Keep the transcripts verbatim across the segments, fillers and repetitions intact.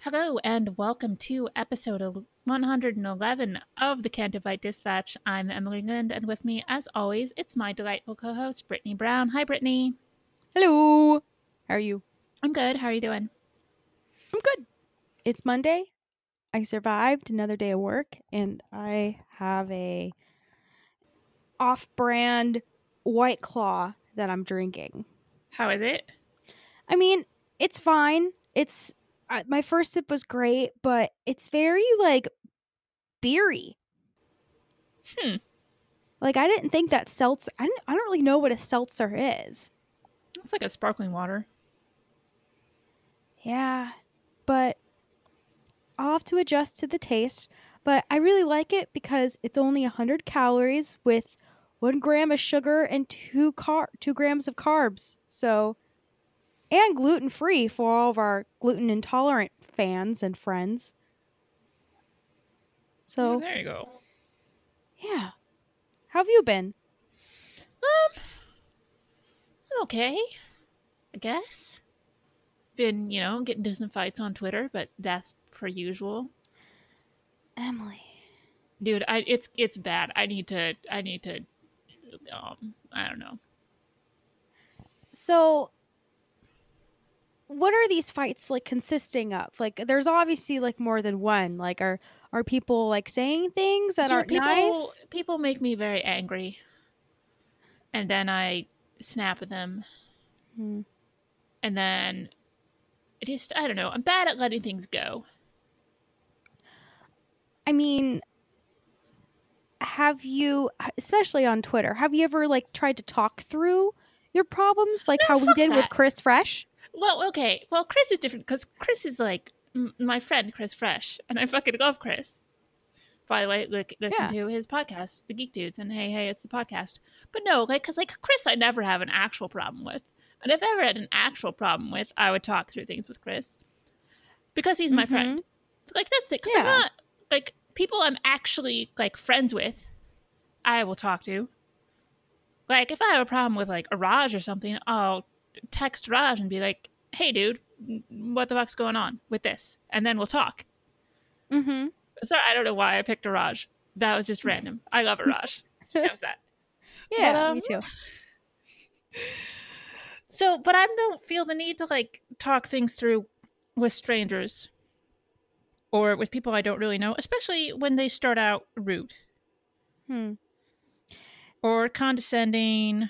Hello and welcome to episode one eleven of the Canto Bight Dispatch. I'm Emily Lind, and with me, as always, it's my delightful co-host, Brittany Brown. Hi, Brittany. Hello. How are you? I'm good. How are you doing? I'm good. It's Monday. I survived another day of work, and I have a off-brand White Claw that I'm drinking. How is it? I mean, it's fine. It's... Uh, my first sip was great, but it's very, like, beery. Hmm. Like, I didn't think that seltzer... I, didn't, I don't really know what a seltzer is. It's like a sparkling water. Yeah, but I'll have to adjust to the taste. But I really like it because it's only one hundred calories with one gram of sugar and two, car- two grams of carbs. So... And gluten-free for all of our gluten-intolerant fans and friends. So oh, there you go. Yeah. How have you been? Um, okay, I guess. Been, you know, getting distant fights on Twitter, but that's per usual. Emily, dude, I it's it's bad. I need to. I need to. Um, I don't know. So. What are these fights, like, consisting of? Like, there's obviously, like, more than one. Like, are are people, like, saying things that aren't nice? People make me very angry. And then I snap at them. Mm-hmm. And then, it just, I don't know. I'm bad at letting things go. I mean, have you, especially on Twitter, have you ever, like, tried to talk through your problems? Like no, how we did that. With Chris Fresh? Well, okay. Well, Chris is different because Chris is like m- my friend, Chris Fresh, and I fucking love Chris. By the way, look, listen yeah. to his podcast, The Geek Dudes, and hey, hey, it's the podcast. But no, like, because like Chris, I never have an actual problem with, and if I ever had an actual problem with, I would talk through things with Chris because he's my mm-hmm. friend. Like that's the because yeah. I'm not like people I'm actually like friends with, I will talk to. Like if I have a problem with like a Raj or something, I'll. Text Raj and be like, hey dude, what the fuck's going on with this, and then we'll talk. Mm-hmm. Sorry, I don't know why I picked a Raj. That was just random. I love a Raj. That was that. Yeah, but, um, me too. So but I don't feel the need to like talk things through with strangers or with people I don't really know, especially when they start out rude hmm. or condescending.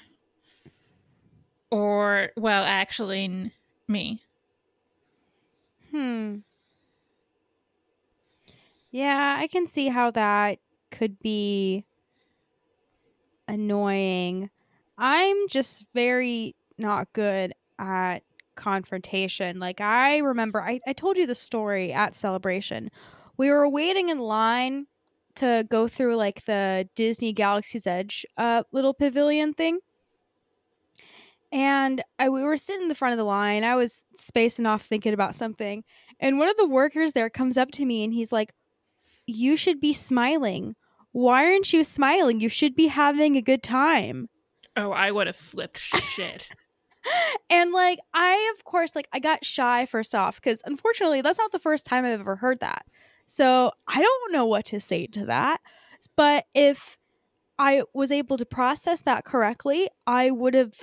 Or, well, actually, me. Hmm. Yeah, I can see how that could be annoying. I'm just very not good at confrontation. Like, I remember, I, I told you the story at Celebration. We were waiting in line to go through, like, the Disney Galaxy's Edge uh, little pavilion thing. And I, we were sitting in the front of the line. I was spacing off thinking about something. And one of the workers there comes up to me and he's like, you should be smiling. Why aren't you smiling? You should be having a good time. Oh, I would have flipped shit. And like, I, of course, like I got shy first off, because unfortunately that's not the first time I've ever heard that. So I don't know what to say to that. But if I was able to process that correctly, I would have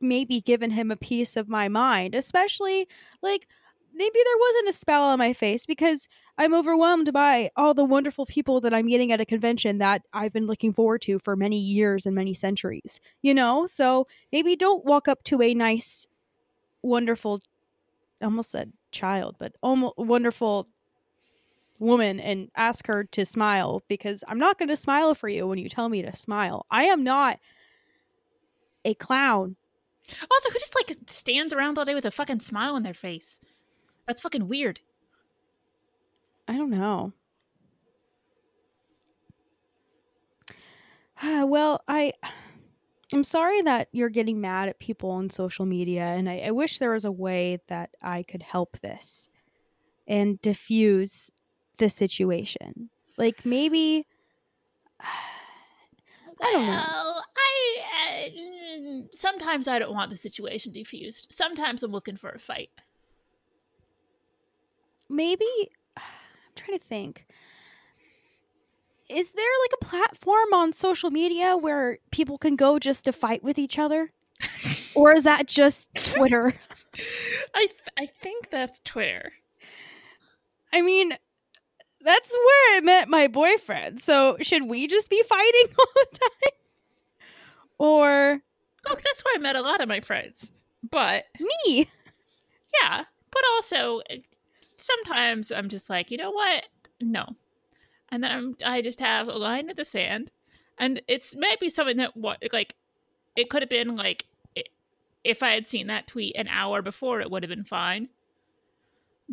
maybe given him a piece of my mind, especially like maybe there wasn't a spell on my face because I'm overwhelmed by all the wonderful people that I'm meeting at a convention that I've been looking forward to for many years and many centuries, you know? So maybe don't walk up to a nice, wonderful, almost said child, but almost wonderful woman and ask her to smile, because I'm not going to smile for you when you tell me to smile. I am not a clown. Also, who just like stands around all day with a fucking smile on their face? That's fucking weird. I don't know. Well, I, I'm sorry that you're getting mad at people on social media, and I, I wish there was a way that I could help this and diffuse the situation. Like, maybe... I don't know. Well, I, uh, sometimes I don't want the situation diffused. Sometimes I'm looking for a fight. Maybe, I'm trying to think, is there like a platform on social media where people can go just to fight with each other? Or is that just Twitter? I th- I think that's Twitter. I mean, that's where I met my boyfriend. So should we just be fighting all the time? Or... Look, that's where I met a lot of my friends. But... Me? Yeah. But also... Sometimes I'm just like, you know what? No. And then I'm, I just have a line in the sand. And it's maybe something that, what, like, it could have been like, it, if I had seen that tweet an hour before, it would have been fine.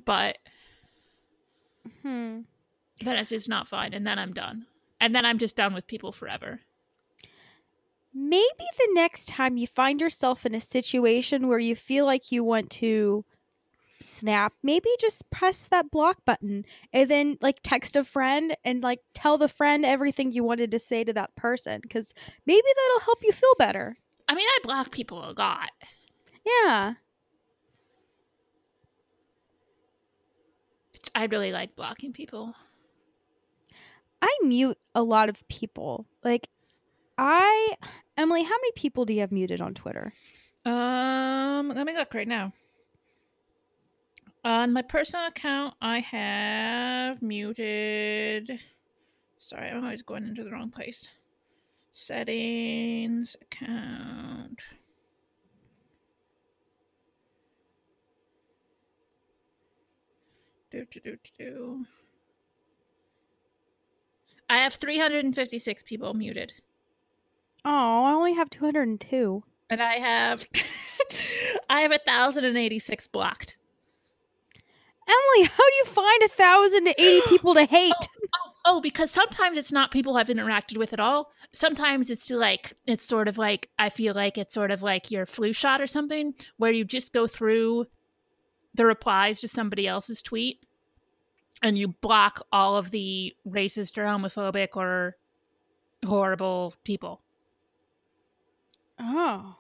But hmm. then it's just not fine. And then I'm done. And then I'm just done with people forever. Maybe the next time you find yourself in a situation where you feel like you want to snap, maybe just press that block button and then like text a friend and like tell the friend everything you wanted to say to that person, because maybe that'll help you feel better. I mean, I block people a lot. Yeah. I really like blocking people. I mute a lot of people. Like, I, Emily, how many people do you have muted on Twitter? Um, let me look right now. On my personal account, I have muted... Sorry, I'm always going into the wrong place. Settings, account... Do, do, do, do. I have three hundred fifty-six people muted. Oh, I only have two hundred two. And I have... I have one thousand eighty-six blocked. Emily, how do you find one thousand eighty people to hate? Oh, oh, oh, because sometimes it's not people I've interacted with at all. Sometimes it's to like, it's sort of like, I feel like it's sort of like your flu shot or something, where you just go through the replies to somebody else's tweet and you block all of the racist or homophobic or horrible people. Oh.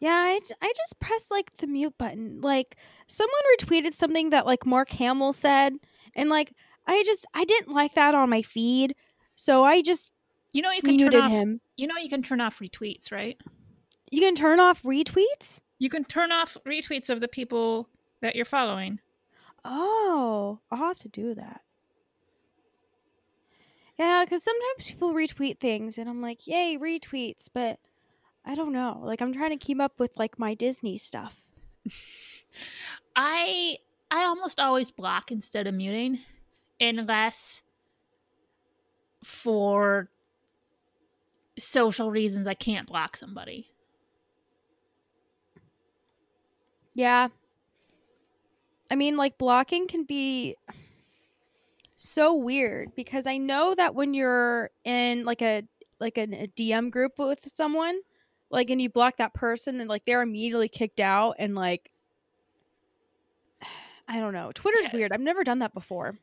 Yeah, I, I just pressed, like, the mute button. Like, someone retweeted something that, like, Mark Hamill said. And, like, I just, I didn't like that on my feed. So I just you know you can muted turn off, him. You know you can turn off retweets, right? You can turn off retweets? You can turn off retweets of the people that you're following. Oh, I'll have to do that. Yeah, because sometimes people retweet things, and I'm like, yay, retweets, but... I don't know. Like, I'm trying to keep up with, like, my Disney stuff. I I almost always block instead of muting. Unless for social reasons I can't block somebody. Yeah. I mean, like, blocking can be so weird. Because I know that when you're in, like, a like a, a D M group with someone... Like, and you block that person, and, like, they're immediately kicked out, and, like, I don't know. Twitter's yeah. weird. I've never done that before.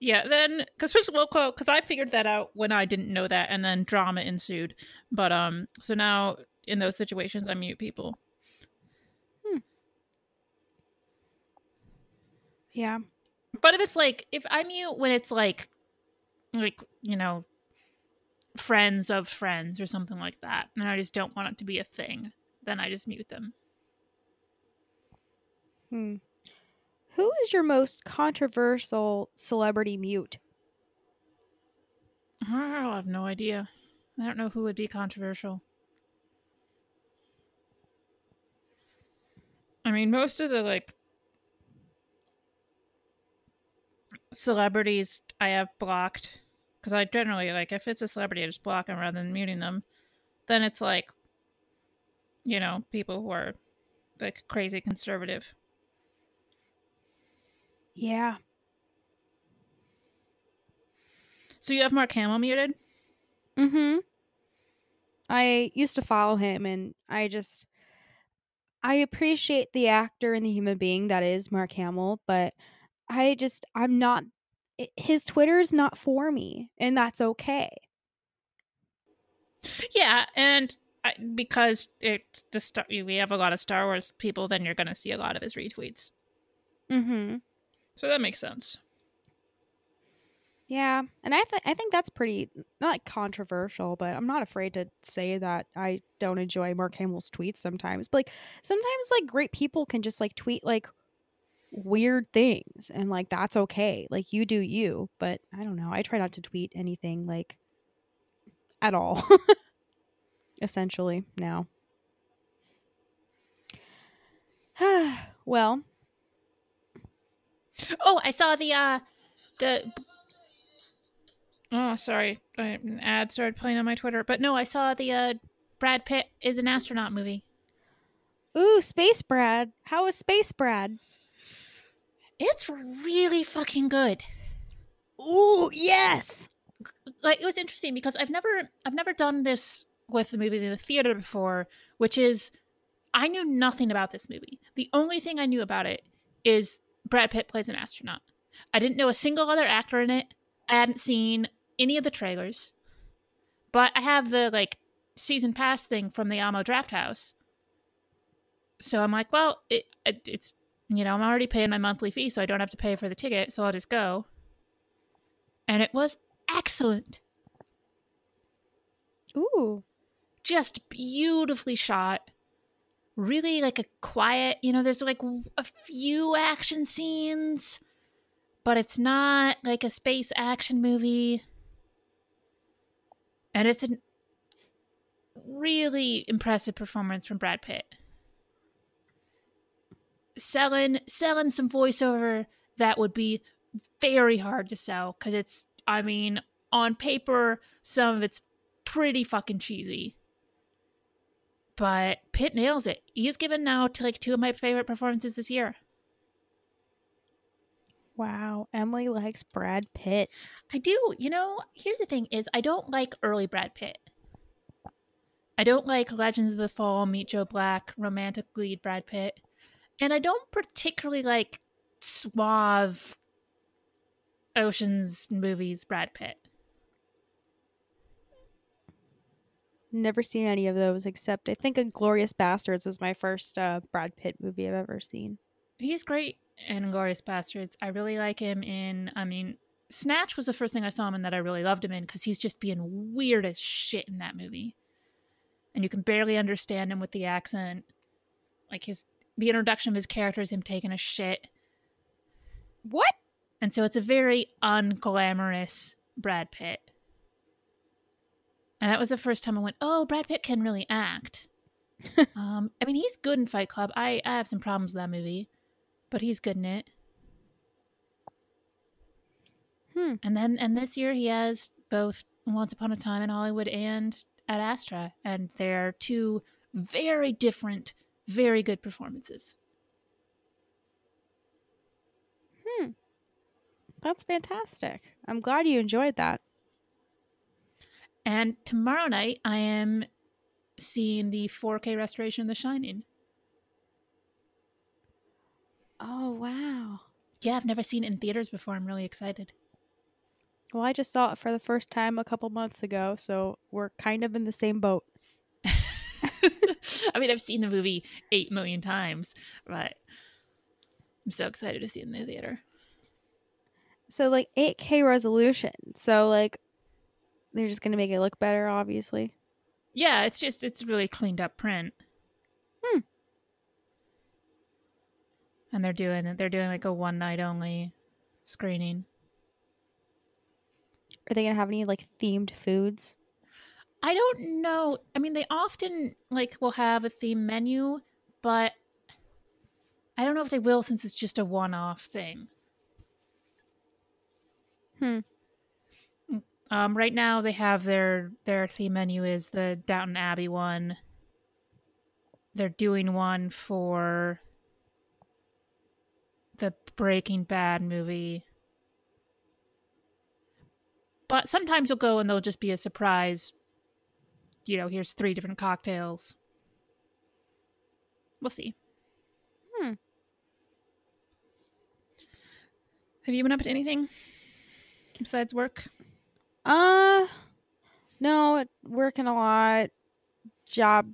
Yeah, then, because Twitter's local, because I figured that out when I didn't know that, and then drama ensued. But, um, so now, in those situations, I mute people. Yeah. But if it's like, if I mute when it's like, like, you know, friends of friends or something like that, and I just don't want it to be a thing, then I just mute them. Hmm. Who is your most controversial celebrity mute? Oh, I have no idea. I don't know who would be controversial. I mean, most of the, like, celebrities I have blocked, because I generally, like, if it's a celebrity, I just block them rather than muting them. Then it's, like, you know, people who are, like, crazy conservative. Yeah. So you have Mark Hamill muted? Mm-hmm. I used to follow him, and I just... I appreciate the actor and the human being that is Mark Hamill, but I just, I'm not, his Twitter is not for me, and that's okay. Yeah, and I, because it's the star, we have a lot of Star Wars people, then you're going to see a lot of his retweets. Mm-hmm. So that makes sense. Yeah, and I th- I think that's pretty, not controversial, but I'm not afraid to say that I don't enjoy Mark Hamill's tweets sometimes. But, like, sometimes, like, great people can just, like, tweet, like, weird things. And, like, that's okay. Like, you do you. But, I don't know. I try not to tweet anything, like, at all. Essentially, now. Well. Oh, I saw the, uh, the... Oh, sorry. An ad started playing on my Twitter. But no, I saw the uh, Brad Pitt is an astronaut movie. Ooh, Space Brad. How is Space Brad? It's really fucking good. Ooh, yes. Like, it was interesting because I've never I've never done this with the movie in the theater before, which is I knew nothing about this movie. The only thing I knew about it is Brad Pitt plays an astronaut. I didn't know a single other actor in it. I hadn't seen any of the trailers, but I have the, like, season pass thing from the Alamo Draft House. So I'm like, well, it, it, it's, you know, I'm already paying my monthly fee, so I don't have to pay for the ticket, so I'll just go. And it was excellent. Ooh. Just beautifully shot. Really, like, a quiet, you know, there's, like, a few action scenes, but it's not like a space action movie. And it's a really impressive performance from Brad Pitt. Selling, selling some voiceover that would be very hard to sell because it's, I mean, on paper, some of it's pretty fucking cheesy. But Pitt nails it. He's given now to like two of my favorite performances this year. Wow, Emily likes Brad Pitt. I do. You know, here's the thing is I don't like early Brad Pitt. I don't like Legends of the Fall, Meet Joe Black, romantic lead Brad Pitt. And I don't particularly like suave Ocean's movies Brad Pitt. Never seen any of those except I think Inglourious Bastards was my first uh, Brad Pitt movie I've ever seen. He's great. And Inglourious Bastards. I really like him in, I mean, Snatch was the first thing I saw him in that I really loved him in because he's just being weird as shit in that movie. And you can barely understand him with the accent. Like his, the introduction of his character is him taking a shit. What? And so it's a very unglamorous Brad Pitt. And that was the first time I went, oh, Brad Pitt can really act. um, I mean, he's good in Fight Club. I, I have some problems with that movie. But he's good in it. Hmm. And then, and this year he has both Once Upon a Time in Hollywood and Ad Astra. And they're two very different, very good performances. Hmm. That's fantastic. I'm glad you enjoyed that. And tomorrow night I am seeing the four K restoration of The Shining. Oh, wow. Yeah, I've never seen it in theaters before. I'm really excited. Well, I just saw it for the first time a couple months ago, so we're kind of in the same boat. I mean, I've seen the movie eight million times, but I'm so excited to see it in the theater. So, like, eight K resolution. So, like, they're just going to make it look better, obviously. Yeah, it's just, it's really cleaned up print. Hmm. And they're doing, they're doing, like, a one-night only screening. Are they going to have any, like, themed foods? I don't know. I mean, they often, like, will have a theme menu, but I don't know if they will since it's just a one-off thing. Hmm. Um, right now they have their, their theme menu is the Downton Abbey one. They're doing one for the Breaking Bad movie. But sometimes you'll go and there'll just be a surprise. You know, here's three different cocktails. We'll see. Hmm. Have you been up to anything besides work? Uh, no, working a lot. Job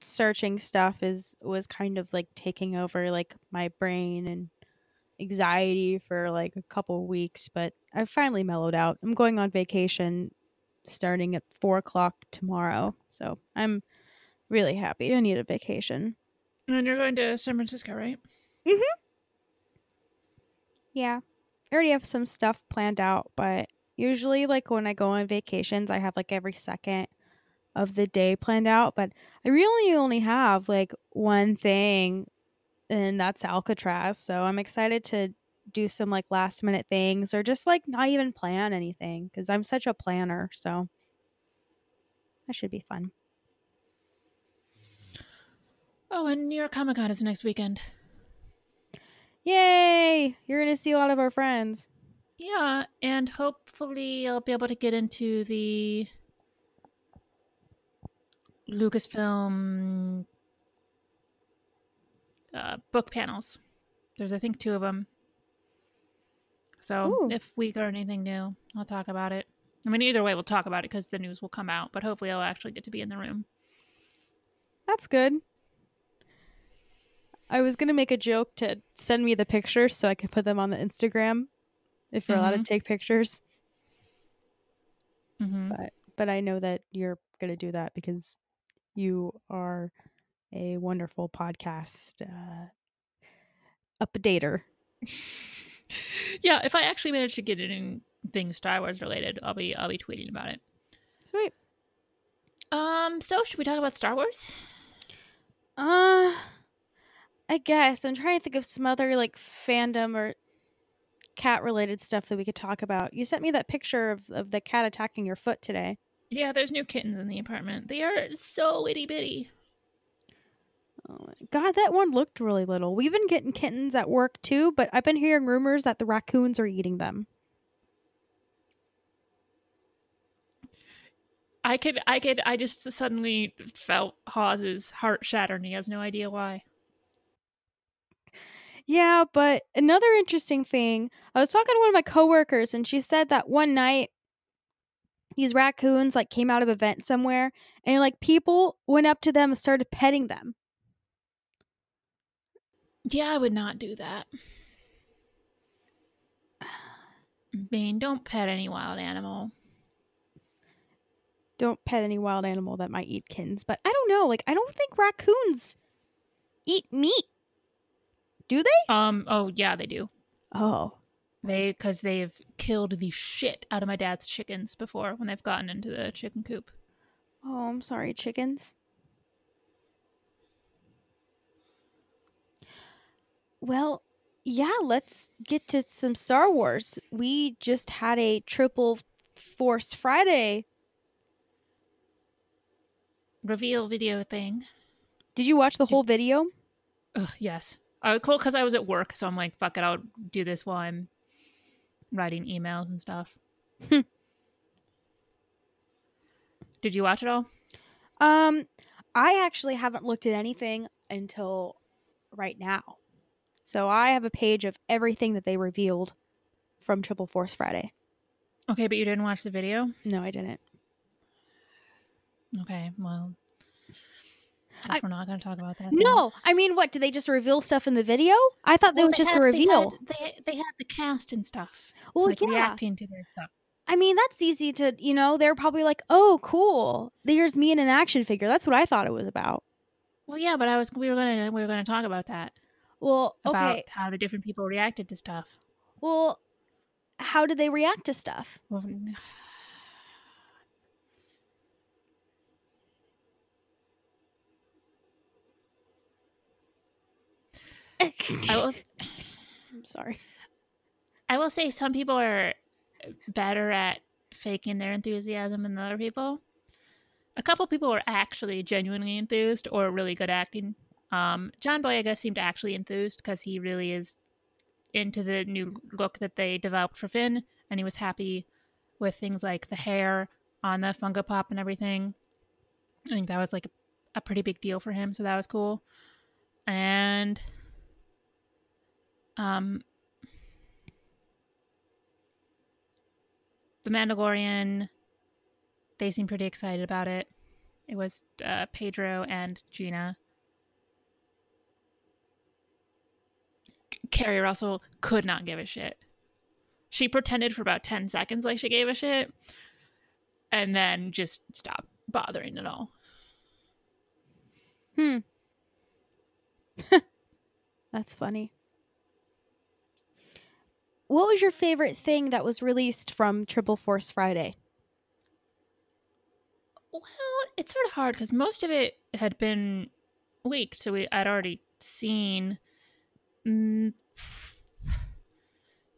searching stuff is was kind of like taking over like my brain and anxiety for like a couple of weeks, but I finally mellowed out. I'm going on vacation starting at four o'clock tomorrow, so I'm really happy. I need a vacation. And you're going to San Francisco, right? Mm-hmm. Yeah. I already have some stuff planned out, but usually like when I go on vacations, I have like every second of the day planned out, but I really only have like one thing, and that's Alcatraz. So I'm excited to do some like last minute things or just like not even plan anything because I'm such a planner. So that should be fun. Oh, and New York Comic Con is next weekend. Yay! You're going to see a lot of our friends. Yeah, and hopefully I'll be able to get into the Lucasfilm uh, book panels. There's, I think, two of them. So Ooh. If we got anything new, I'll talk about it. I mean, either way, we'll talk about it because the news will come out, but hopefully I'll actually get to be in the room. That's good. I was going to make a joke to send me the pictures so I could put them on the Instagram if you're mm-hmm. allowed to take pictures. Mm-hmm. But but I know that you're going to do that because you are a wonderful podcast uh, updater. Yeah, if I actually manage to get it in things Star Wars related, I'll be I'll be tweeting about it. Sweet. Um, so should we talk about Star Wars? Uh I guess. I'm trying to think of some other like fandom or cat related stuff that we could talk about. You sent me that picture of, of the cat attacking your foot today. Yeah, there's new kittens in the apartment. They are so itty bitty. Oh my God, that one looked really little. We've been getting kittens at work too, but I've been hearing rumors that the raccoons are eating them. I could, I could, I just suddenly felt Hawes's heart shatter and he has no idea why. Yeah, but another interesting thing, I was talking to one of my coworkers and she said that one night these raccoons like came out of a vent somewhere and like people went up to them and started petting them. Yeah, I would not do that. I mean, don't pet any wild animal. Don't pet any wild animal that might eat kittens, but I don't know, like I don't think raccoons eat meat. Do they? Um. Oh, yeah, they do. Oh. They, because they've killed the shit out of my dad's chickens before when they've gotten into the chicken coop. Oh, I'm sorry, chickens. Well, yeah, let's get to some Star Wars. We just had a Triple Force Friday reveal video thing. Did you watch the whole video? Ugh, yes. Uh, cool, because I was at work, so I'm like, fuck it, I'll do this while I'm writing emails and stuff. Did you watch it all? Um, I actually haven't looked at anything until right now. So I have a page of everything that they revealed from Triple Force Friday. Okay, but you didn't watch the video? No, I didn't. Okay, well... I, we're not going to talk about that. No, I mean, what, did they just reveal stuff in the video? I thought well, that was just had, the reveal. They had, they, they had the cast and stuff. Well, like, yeah. reacting to their stuff. I mean, that's easy to, you know, they're probably like, oh, cool. Here's me in an action figure. That's what I thought it was about. Well, yeah, but I was we were going to we were going to talk about that. Well, okay. About how the different people reacted to stuff. Well, how did they react to stuff? Well, I will, I'm sorry. I will say some people are better at faking their enthusiasm than other people. A couple people were actually genuinely enthused or really good acting. Um, John Boyega seemed actually enthused because he really is into the new look that they developed for Finn, and he was happy with things like the hair on the Funko Pop and everything. I think that was like a, a pretty big deal for him, so that was cool. And um, The Mandalorian, they seemed pretty excited about it. It was uh, Pedro and Gina. Carrie Russell could not give a shit. She pretended for about ten seconds like she gave a shit and then just stopped bothering at all. Hmm. That's funny. What was your favorite thing that was released from Triple Force Friday? Well, it's sort of hard because most of it had been leaked, so we I'd already seen. Mm,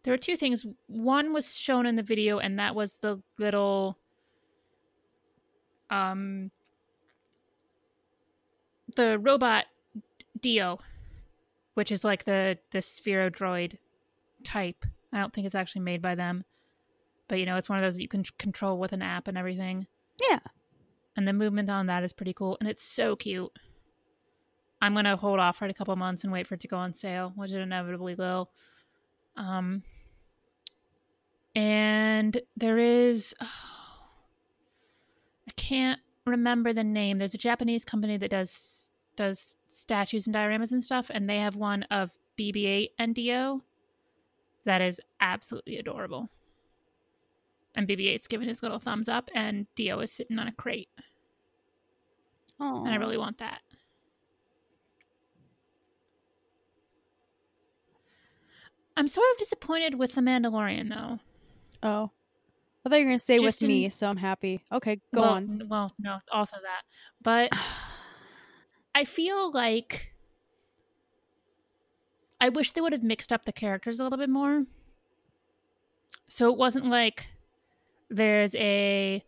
there were two things. One was shown in the video, and that was the little, um, the robot Dio, which is like the the Sphero droid type. I don't think it's actually made by them, but you know, it's one of those that you can control with an app and everything. Yeah, and the movement on that is pretty cool, and it's so cute. I'm going to hold off for a couple months and wait for it to go on sale, which it inevitably will. Um, and there is... Oh, I can't remember the name. There's a Japanese company that does does statues and dioramas and stuff, and they have one of B B eight and Dio that is absolutely adorable. And B B eight's giving his little thumbs up, and Dio is sitting on a crate. Oh, and I really want that. I'm sort of disappointed with The Mandalorian, though. Oh. I thought you were going to say just with in... me, so I'm happy. Okay, go well, on. Well, no, also that. But I feel like I wish they would have mixed up the characters a little bit more. So it wasn't like there's a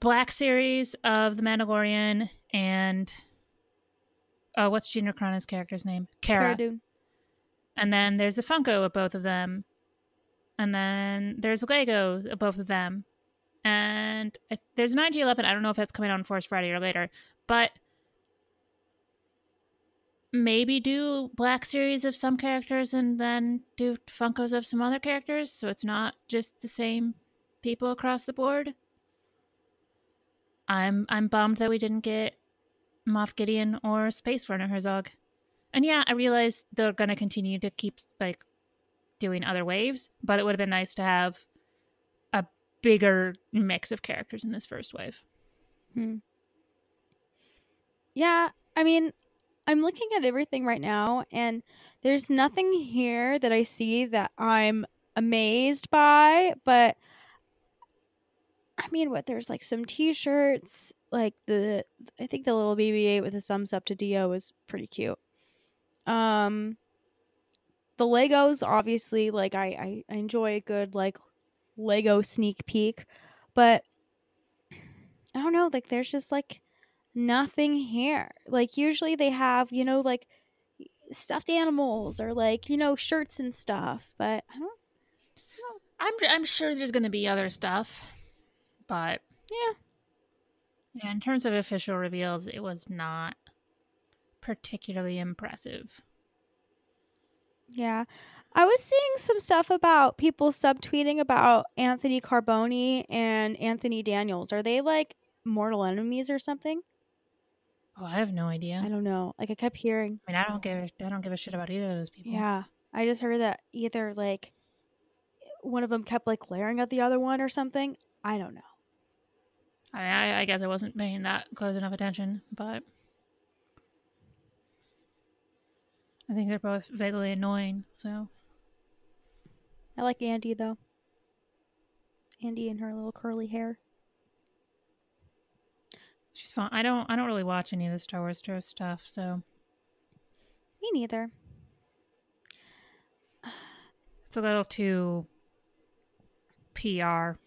black series of The Mandalorian and... Oh, what's Gina Carano's character's name? Cara. Cara Dune. And then there's the Funko of both of them. And then there's Lego of both of them. And there's an I G eleven. I don't know if that's coming out on Force Friday or later. But maybe do Black Series of some characters and then do Funkos of some other characters. So it's not just the same people across the board. I'm I'm bummed that we didn't get Moff Gideon or Space Werner Herzog. And yeah, I realize they're going to continue to keep like doing other waves, but it would have been nice to have a bigger mix of characters in this first wave. Hmm. Yeah, I mean, I'm looking at everything right now, and there's nothing here that I see that I'm amazed by, but I mean, what, there's like some t-shirts, like the, I think the little B B eight with the thumbs up to Dio is pretty cute. Um, the Legos, obviously, like I, I enjoy a good like Lego sneak peek, but I don't know, like there's just like nothing here. Like usually they have, you know, like stuffed animals or like, you know, shirts and stuff, but I don't know. I'm I'm sure there's gonna be other stuff, but yeah, yeah. In terms of official reveals, it was not particularly impressive. Yeah. I was seeing some stuff about people subtweeting about Anthony Carboni and Anthony Daniels. Are they like mortal enemies or something? Oh, I have no idea. I don't know. Like I kept hearing. I mean, I don't give. I don't give a shit about either of those people. Yeah, I just heard that either like one of them kept like glaring at the other one or something. I don't know. I mean, I, I guess I wasn't paying that close enough attention, but I think they're both vaguely annoying. So I like Andy though. Andy and her little curly hair. She's fun. I don't. I don't really watch any of the Star Wars stuff, so. Me neither. It's a little too. P R.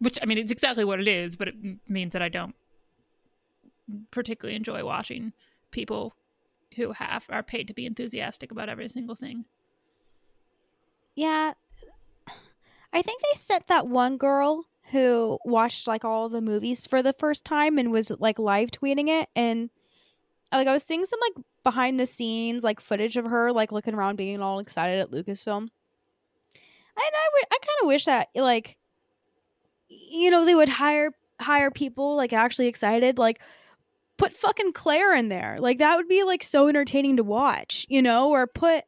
Which I mean, it's exactly what it is, but it means that I don't particularly enjoy watching people who have are paid to be enthusiastic about every single thing. Yeah, I think they sent that one girl who watched like all the movies for the first time and was like live tweeting it, and like I was seeing some like behind the scenes like footage of her like looking around being all excited at Lucasfilm, and I would I kind of wish that like you know they would hire hire people like actually excited, like put fucking Claire in there, like that would be like so entertaining to watch, you know, or put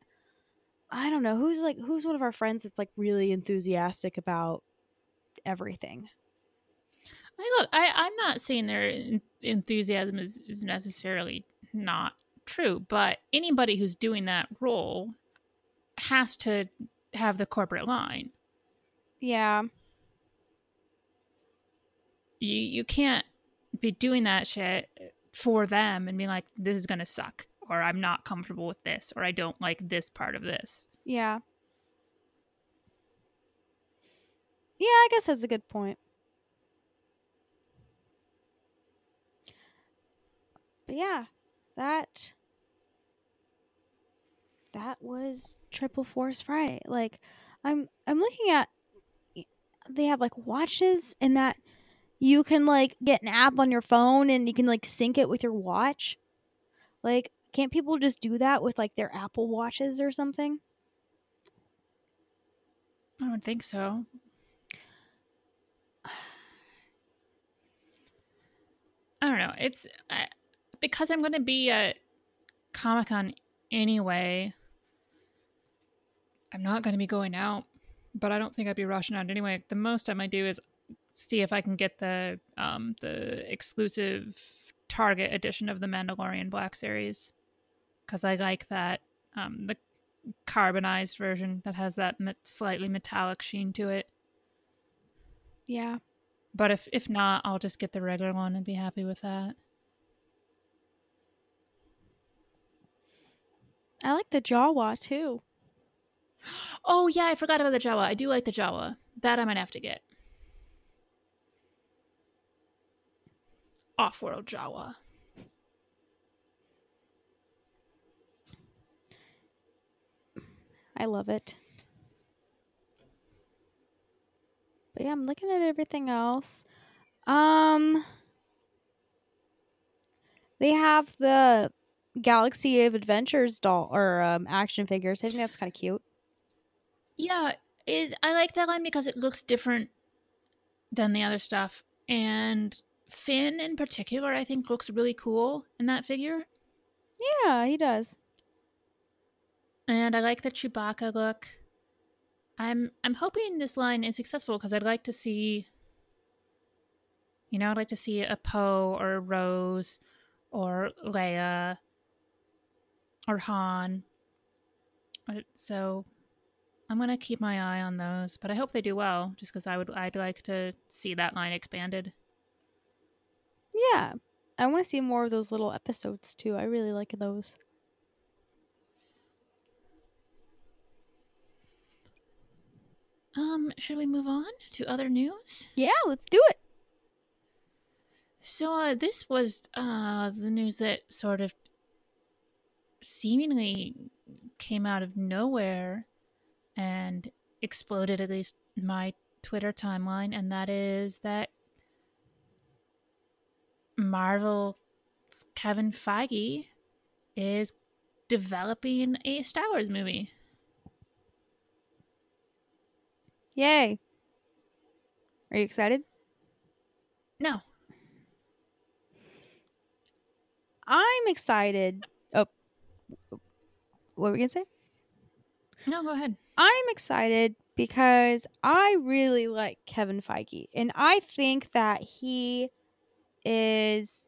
I don't know who's like who's one of our friends that's like really enthusiastic about everything. I look, I, I'm not saying their en- enthusiasm is, is necessarily not true, but anybody who's doing that role has to have the corporate line. Yeah. You you can't be doing that shit for them and be like, this is gonna suck, or I'm not comfortable with this, or I don't like this part of this. Yeah. Yeah, I guess that's a good point. But yeah, that that was Triple Force Friday. Like, I'm I'm looking at they have like watches, and that you can like get an app on your phone and you can like sync it with your watch. Like, can't people just do that with like their Apple watches or something? I don't think so. I don't know. It's I, because I'm going to be at Comic-Con anyway. I'm not going to be going out, but I don't think I'd be rushing out anyway. The most I might do is see if I can get the um, the exclusive Target edition of the Mandalorian Black Series, because I like that um, the carbonized version that has that me- slightly metallic sheen to it. Yeah. But if, if not, I'll just get the regular one and be happy with that. I like the Jawa, too. Oh, yeah, I forgot about the Jawa. I do like the Jawa. That I might have to get. Off-world Jawa. I love it. But yeah, I'm looking at everything else. Um, they have the Galaxy of Adventures doll or um, action figures. I think that's kind of cute. Yeah, it, I like that line because it looks different than the other stuff. And Finn in particular, I think, looks really cool in that figure. Yeah, he does. And I like the Chewbacca look. I'm I'm hoping this line is successful because I'd like to see, you know, I'd like to see a Poe or a Rose or Leia or Han. So I'm going to keep my eye on those, but I hope they do well just because I would, I'd like to see that line expanded. Yeah. I want to see more of those little episodes too. I really like those. Um, should we move on to other news? Yeah, let's do it. So uh, this was uh, the news that sort of seemingly came out of nowhere and exploded at least my Twitter timeline, and that is that Marvel's Kevin Feige is developing a Star Wars movie. Yay. Are you excited? No. I'm excited. Oh, what were we going to say? No, go ahead. I'm excited because I really like Kevin Feige. And I think that he is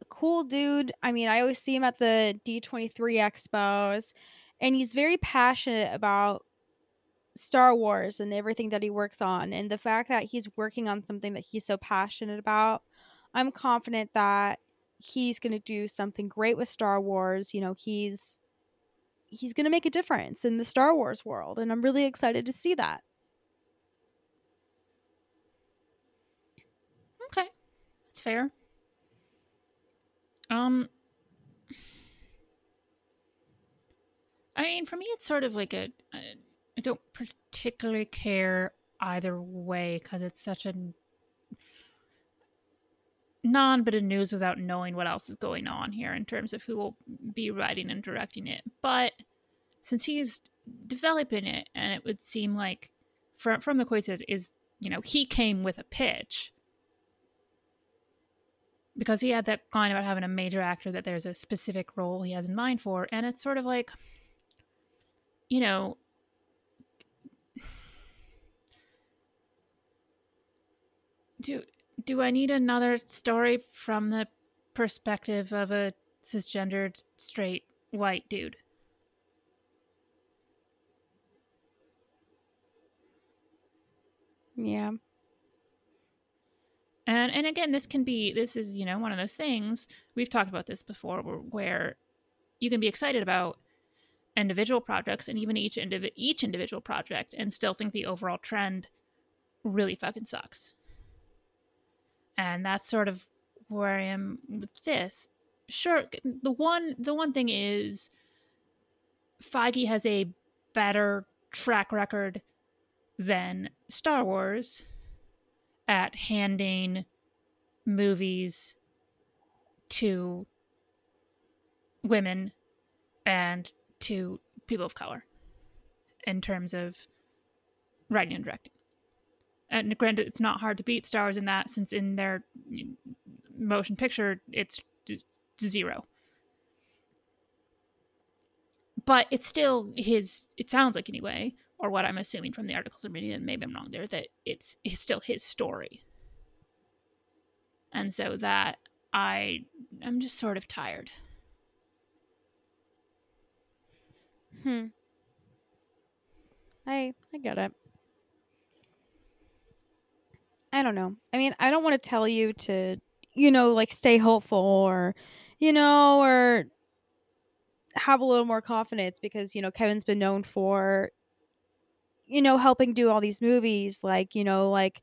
a cool dude. I mean, I always see him at the D twenty-three Expos. And he's very passionate about Star Wars and everything that he works on. And the fact that he's working on something that he's so passionate about, I'm confident that he's going to do something great with Star Wars. You know, he's... he's going to make a difference in the Star Wars world. And I'm really excited to see that. Okay. That's fair. Um, I mean, for me, it's sort of like a, I don't particularly care either way because it's such a non bit of news without knowing what else is going on here in terms of who will be writing and directing it. But since he's developing it, and it would seem like from from the quotes it is, you know, he came with a pitch because he had that line about having a major actor that there's a specific role he has in mind for, and it's sort of like, you know, do Do I need another story from the perspective of a cisgendered, straight, white dude? Yeah. And and again, this can be, this is, you know, one of those things, we've talked about this before, where you can be excited about individual projects and even each indiv- each individual project and still think the overall trend really fucking sucks. And that's sort of where I am with this. Sure, the one the one thing is Feige has a better track record than Star Wars at handing movies to women and to people of color in terms of writing and directing. And granted, it's not hard to beat Star Wars in that, since in their motion picture, it's d- zero. But it's still his, it sounds like anyway, or what I'm assuming from the articles I'm reading, and maybe I'm wrong there, that it's, it's still his story. And so that I, I'm just sort of tired. Hmm. I, I get it. I don't know. I mean, I don't want to tell you to, you know, like stay hopeful or, you know, or have a little more confidence because, you know, Kevin's been known for, you know, helping do all these movies, like, you know, like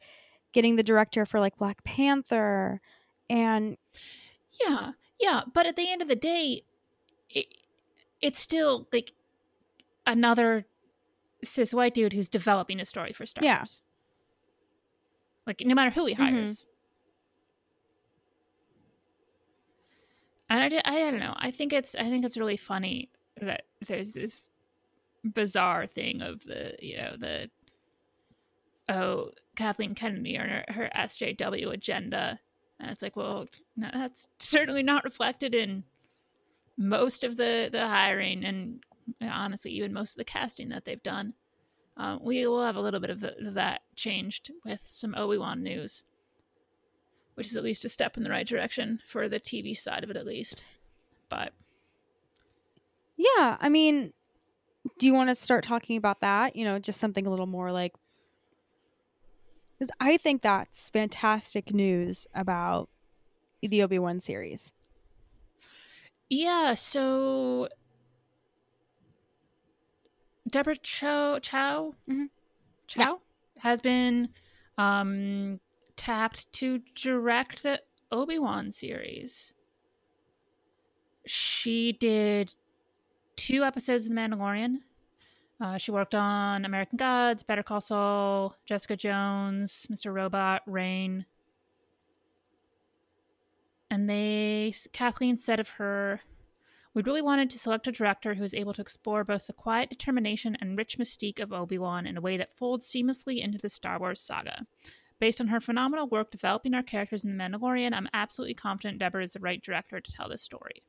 getting the director for like Black Panther and. Yeah. Yeah. But at the end of the day, it, it's still like another cis white dude who's developing a story for Star Wars. Yeah. Like, no matter who he hires. Mm-hmm. And I, did, I don't know. I think it's I think it's really funny that there's this bizarre thing of the, you know, the, oh, Kathleen Kennedy and her, her S J W agenda. And it's like, well, no, that's certainly not reflected in most of the, the hiring and honestly, even most of the casting that they've done. Uh, we will have a little bit of, the, of that changed with some Obi-Wan news, which is at least a step in the right direction for the T V side of it, at least. But yeah, I mean, do you want to start talking about that? You know, just something a little more like, because I think that's fantastic news about the Obi-Wan series. Yeah, so. Deborah Chow Chow, mm-hmm. Chow yeah. has been um, tapped to direct the Obi-Wan series. She did two episodes of The Mandalorian. Uh, she worked on American Gods, Better Call Saul, Jessica Jones, Mister Robot, Rain. And they, Kathleen said of her, "We really wanted to select a director who is able to explore both the quiet determination and rich mystique of Obi-Wan in a way that folds seamlessly into the Star Wars saga. Based on her phenomenal work developing our characters in The Mandalorian, I'm absolutely confident Deborah is the right director to tell this story.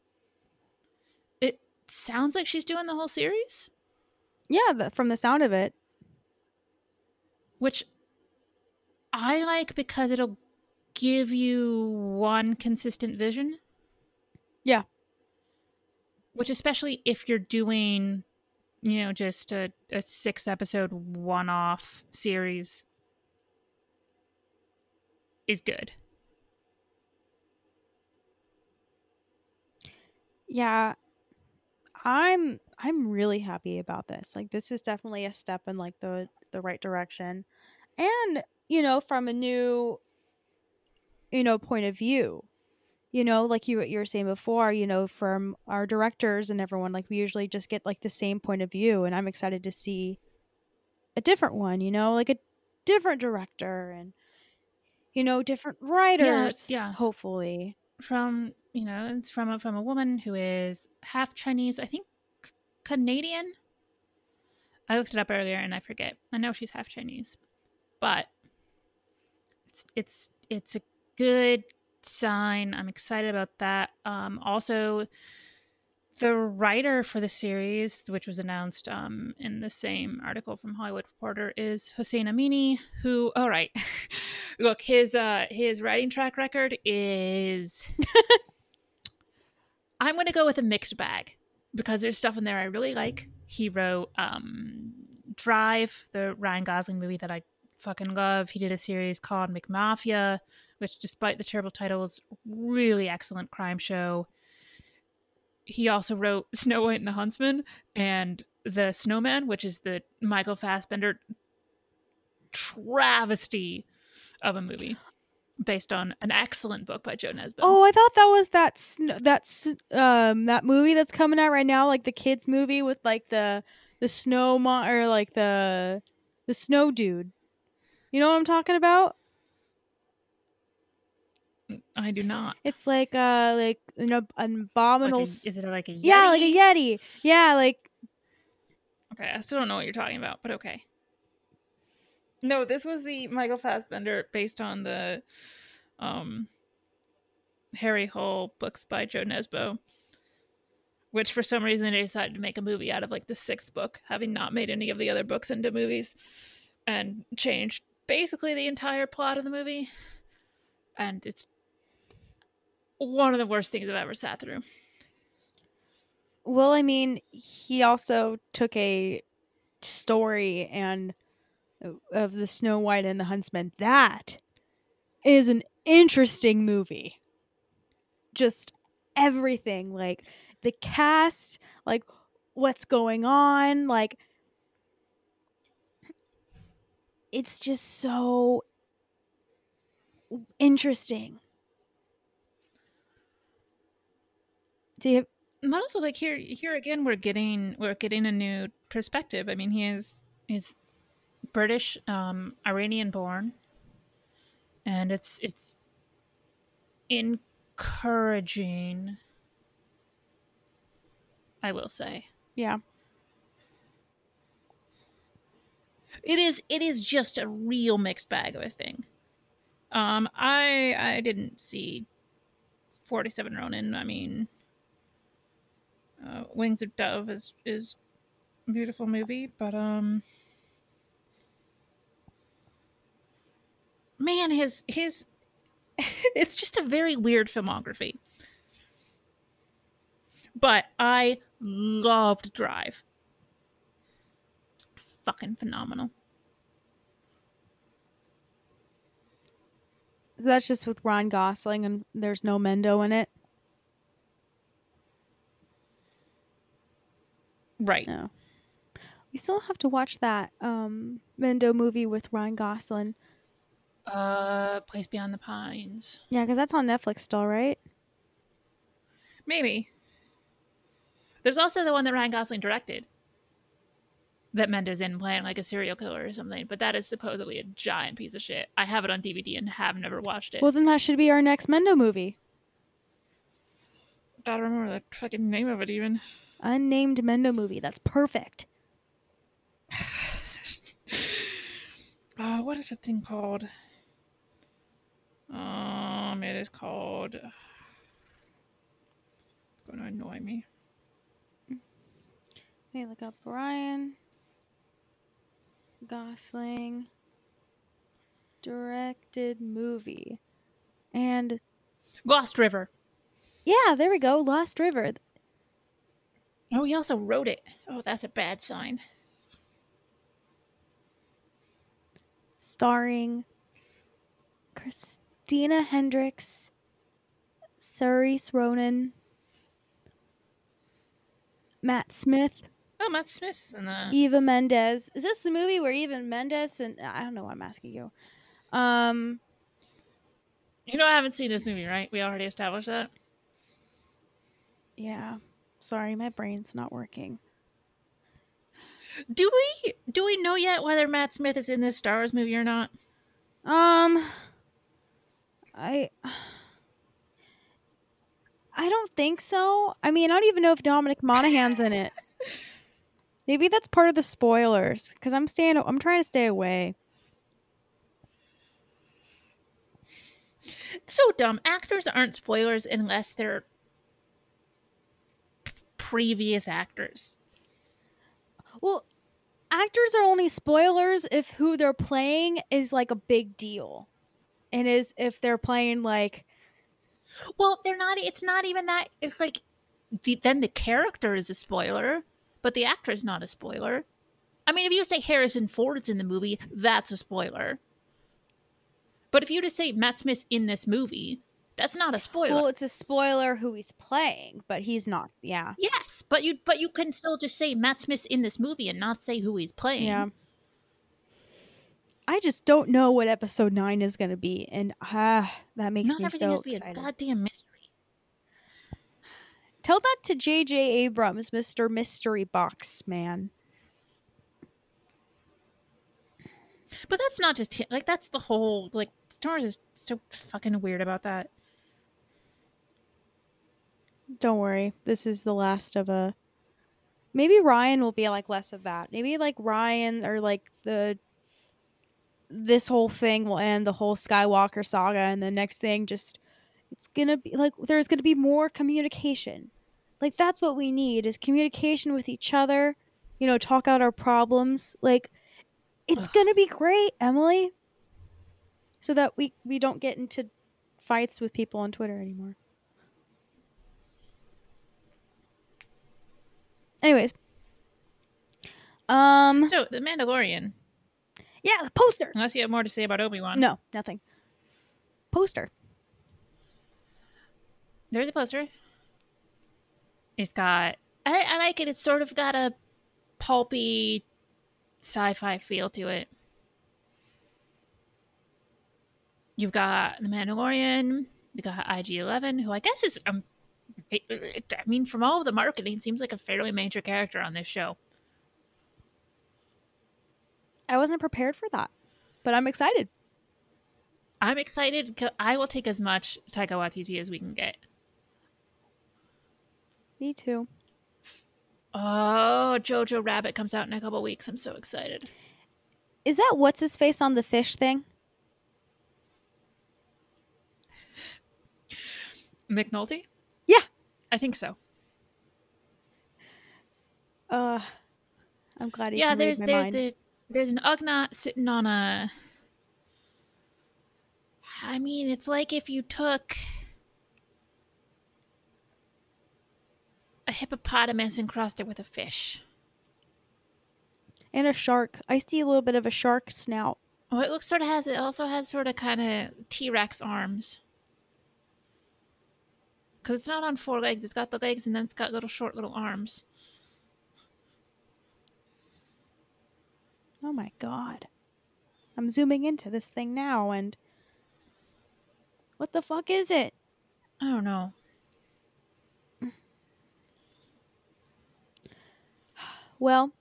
It sounds like she's doing the whole series? Yeah, the, from the sound of it. Which I like because it'll give you one consistent vision. Yeah. Which, especially if you're doing, you know, just a, a six episode one-off series, is good. Yeah. I'm I'm really happy about this. Like, this is definitely a step in like the the right direction. And, you know, from a new, you know, point of view. You know, like you you were saying before, you know, from our directors and everyone, like we usually just get like the same point of view, and I'm excited to see a different one, you know, like a different director and, you know, different writers, yeah, yeah. hopefully. From, you know, it's from a, from a woman who is half Chinese, I think c- Canadian. I looked it up earlier and I forget. I know she's half Chinese, but it's it's it's a good sign. I'm excited about that. Um, also, the writer for the series, which was announced um, in the same article from Hollywood Reporter, is Hossein Amini, who, all right, look, his uh, his writing track record is, I'm going to go with a mixed bag because there's stuff in there I really like. He wrote um, Drive, the Ryan Gosling movie that I fucking love. He did a series called McMafia, which, despite the terrible title, is really excellent crime show. He also wrote Snow White and the Huntsman and The Snowman, which is the Michael Fassbender travesty of a movie based on an excellent book by Joe Nesbo. Oh, I thought that was that sn- that um that movie that's coming out right now, like the kids movie with like the the snow mo- or like the the snow dude. You know what I'm talking about? I do not. It's like uh like you know, an abominable. Like a, is it like a yeti? Yeah, like a yeti. Yeah, like. Okay, I still don't know what you're talking about, but okay. No, this was the Michael Fassbender based on the, um. Harry Hole books by Joe Nesbo, which for some reason they decided to make a movie out of like the sixth book, having not made any of the other books into movies, and changed basically the entire plot of the movie, and it's one of the worst things I've ever sat through. Well, I mean, he also took a story and of the Snow White and the Huntsman. That is an interesting movie. Just everything, like the cast, like what's going on, like it's just so interesting. Do you have- but also like here here again we're getting we're getting a new perspective. I mean, he is he's British, um Iranian born, and it's it's encouraging, I will say. Yeah, it is it is just a real mixed bag of a thing. Um, I I didn't see forty-seven Ronin. I mean, uh, Wings of Dove is is a beautiful movie, but um, man, his his it's just a very weird filmography. But I loved Drive. It's fucking phenomenal. That's just with Ryan Gosling, and there's no Mendo in it. Right. No. We still have to watch that um, Mendo movie with Ryan Gosling. Uh, Place Beyond the Pines. Yeah, because that's on Netflix still, right? Maybe. There's also the one that Ryan Gosling directed that Mendo's in, playing like a serial killer or something, but that is supposedly a giant piece of shit. I have it on D V D and have never watched it. Well, then that should be our next Mendo movie. Gotta remember the fucking name of it even. Unnamed Mendo movie. That's perfect. uh, what is that thing called? called... It's going to annoy me. Let me look up Ryan Gosling directed movie. And... Lost River. Yeah, there we go. Lost River. Oh, he also wrote it. Oh, that's a bad sign. Starring Christina Hendricks, Saoirse Ronan, Matt Smith. Oh, Matt Smith's in that. Eva Mendes. Is this the movie where Eva Mendes and... I don't know why I'm asking you. Um... You know I haven't seen this movie, right? We already established that. Yeah. Sorry, my brain's not working. Do we do we know yet whether Matt Smith is in this Star Wars movie or not? Um I I don't think so. I mean, I don't even know if Dominic Monaghan's in it. Maybe that's part of the spoilers, because I'm staying I'm trying to stay away. So dumb. Actors aren't spoilers unless they're p- previous actors. Well, actors are only spoilers if who they're playing is like a big deal. And is if they're playing like... Well, they're not... It's not even that... It's like... The, then the character is a spoiler, but the actor is not a spoiler. I mean, if you say Harrison Ford's in the movie, that's a spoiler. But if you just say Matt Smith's in this movie, that's not a spoiler. Well, it's a spoiler who he's playing, but he's not. Yeah. Yes, but you but you can still just say Matt Smith's in this movie and not say who he's playing. Yeah. I just don't know what episode nine is going to be, and uh, that makes not me so excited. Not everything has to be excited. A goddamn mystery. Tell that to J J Abrams, Mister Mystery Box Man. But that's not just him. Like, that's the whole, like, Star Wars is so fucking weird about that. Don't worry. This is the last of a... Maybe Ryan will be, like, less of that. Maybe, like, Ryan or, like, the... This whole thing will end, the whole Skywalker saga, and the next thing just... It's gonna be, like, there's gonna be more communication. Like, that's what we need, is communication with each other. You know, talk out our problems. Like... It's going to be great, Emily. So that we, we don't get into fights with people on Twitter anymore. Anyways. Um, so, The Mandalorian. Yeah, the poster. Unless you have more to say about Obi-Wan. No, nothing. Poster. There's a poster. It's got... I, I like it. It's sort of got a pulpy... sci-fi feel to it. You've got The Mandalorian, you got I G eleven, who I guess is, um, I mean, from all of the marketing, seems like a fairly major character on this show. I wasn't prepared for that, but I'm excited. I'm excited because I will take as much Taika Waititi as we can get. Me too. Oh, Jojo Rabbit comes out in a couple weeks. I'm so excited. Is that what's-his-face on the fish thing? McNulty? Yeah. I think so. Uh, I'm glad he yeah, can there's, read my there's, mind. Yeah, there's, there's an Ugnaught sitting on a... I mean, it's like if you took... a hippopotamus and crossed it with a fish. And a shark. I see a little bit of a shark snout. Oh, it looks sort of has, it also has sort of kind of T-Rex arms. Because it's not on four legs. It's got the legs and then it's got little short little arms. Oh my god. I'm zooming into this thing now and... What the fuck is it? I don't know. Well,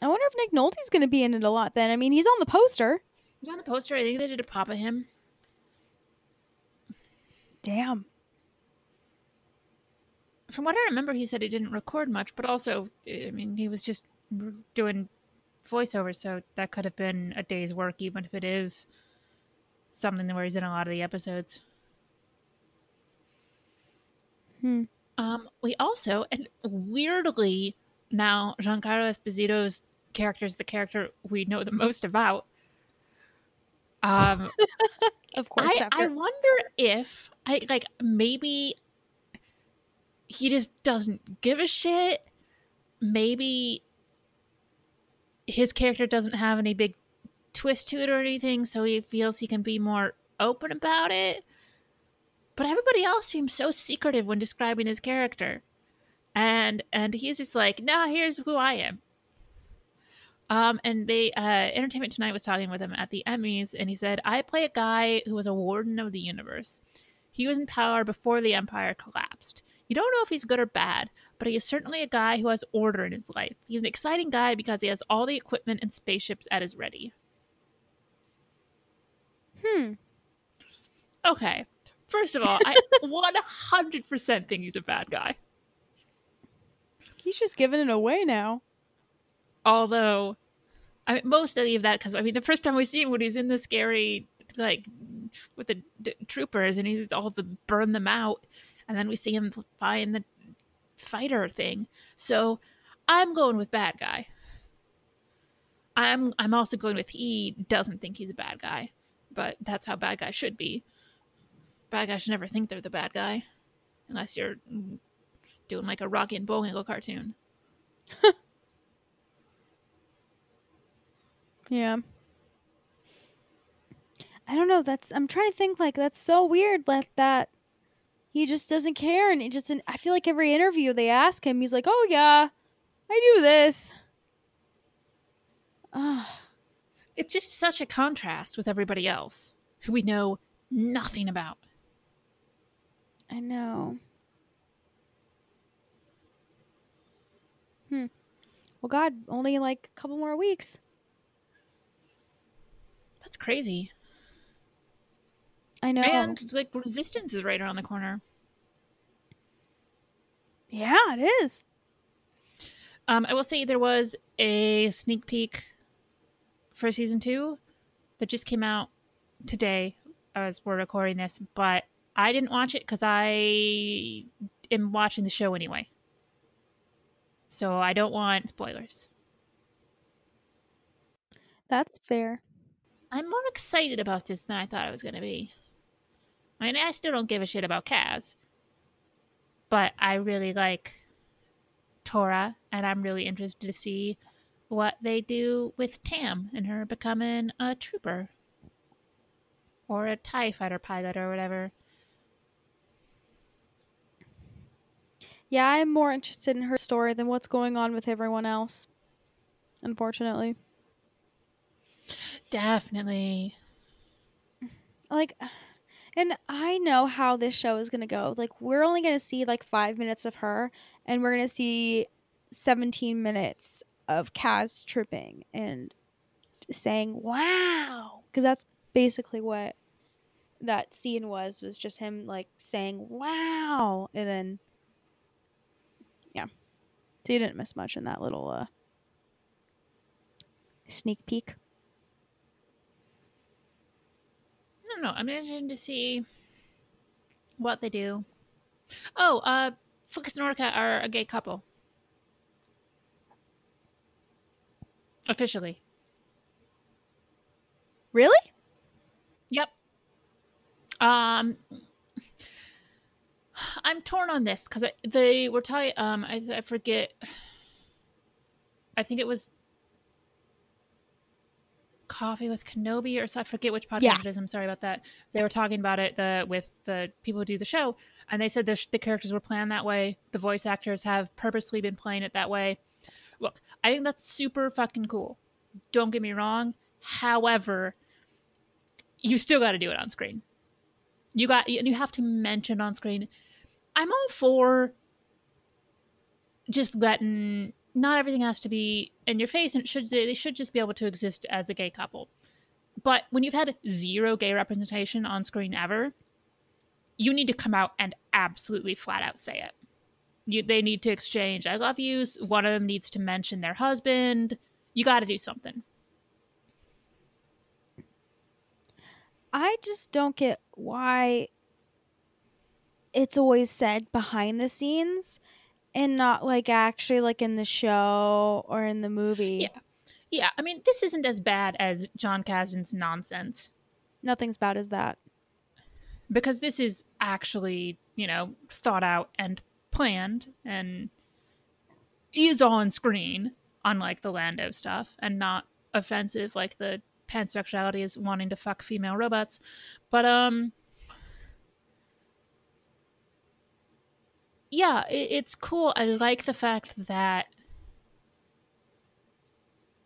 I wonder if Nick Nolte's going to be in it a lot then. I mean, he's on the poster. He's on the poster. I think they did a pop of him. Damn. From what I remember, he said he didn't record much, but also, I mean, he was just doing voiceover, so that could have been a day's work, even if it is something where he's in a lot of the episodes. Hmm. Um, we also, and weirdly, now Giancarlo Esposito's character is the character we know the most about. Um, of course. I, after- I wonder if I like maybe he just doesn't give a shit. Maybe his character doesn't have any big twist to it or anything, so he feels he can be more open about it. But everybody else seems so secretive when describing his character. And and he's just like, no, here's who I am. Um, and they uh, Entertainment Tonight was talking with him at the Emmys, and he said, I play a guy who was a warden of the universe. He was in power before the Empire collapsed. You don't know if he's good or bad, but he is certainly a guy who has order in his life. He's an exciting guy because he has all the equipment and spaceships at his ready. Hmm. Okay. First of all, I one hundred percent think he's a bad guy. He's just giving it away now. Although, I mean, mostly of that, because, I mean, the first time we see him when he's in the scary, like, with the d- troopers, and he's all the burn them out, and then we see him find the fighter thing. So, I'm going with bad guy. I'm, I'm also going with he doesn't think he's a bad guy, but that's how bad guy should be. Bad guy should never think they're the bad guy, unless you're doing like a Rocky and Bullwinkle cartoon. Yeah, I don't know. That's I'm trying to think. Like that's so weird. Like that he just doesn't care, and it just. I feel like every interview they ask him, he's like, "Oh yeah, I do this." Oh. It's just such a contrast with everybody else who we know nothing about. I know. Hmm. Well, God, only like a couple more weeks. That's crazy. I know. And like Resistance is right around the corner. Yeah, it is. Um, I will say there was a sneak peek for season two that just came out today as we're recording this, but I didn't watch it because I am watching the show anyway. So I don't want spoilers. That's fair. I'm more excited about this than I thought I was going to be. I mean, I still don't give a shit about Kaz. But I really like Tora, and I'm really interested to see what they do with Tam and her becoming a trooper. Or a TIE fighter pilot or whatever. Yeah, I'm more interested in her story than what's going on with everyone else. Unfortunately. Definitely. Like, and I know how this show is going to go. Like, we're only going to see, like, five minutes of her, and we're going to see seventeen minutes of Kaz tripping and saying, wow. Because that's basically what that scene was, was just him, like, saying, wow. And then, yeah. So you didn't miss much in that little uh, sneak peek. I don't know. I'm interested to see what they do. Oh, uh, Flickus and Orca are a gay couple. Officially. Really? Yep. Um, I'm torn on this because they were talking. Um, I, I forget. I think it was Coffee with Kenobi, or so, I forget which podcast yeah. it is. I'm sorry about that. They were talking about it the with the people who do the show, and they said the, sh- the characters were planned that way. The voice actors have purposely been playing it that way. Look, I think that's super fucking cool. Don't get me wrong. However, you still got to do it on screen. You got you have to mention on screen. I'm all for just letting. Not everything has to be in your face, and it should they should just be able to exist as a gay couple. But when you've had zero gay representation on screen ever, you need to come out and absolutely flat out say it. You, they need to exchange "I love yous." One of them needs to mention their husband. You got to do something. I just don't get why it's always said behind the scenes and not like actually like in the show or in the movie. Yeah. Yeah. I mean, this isn't as bad as John Kasdan's nonsense. Nothing's bad as that. Because this is actually, you know, thought out and planned and is on screen, unlike the Lando stuff, and not offensive like the pansexuality is wanting to fuck female robots. But, um... yeah, it's cool. I like the fact that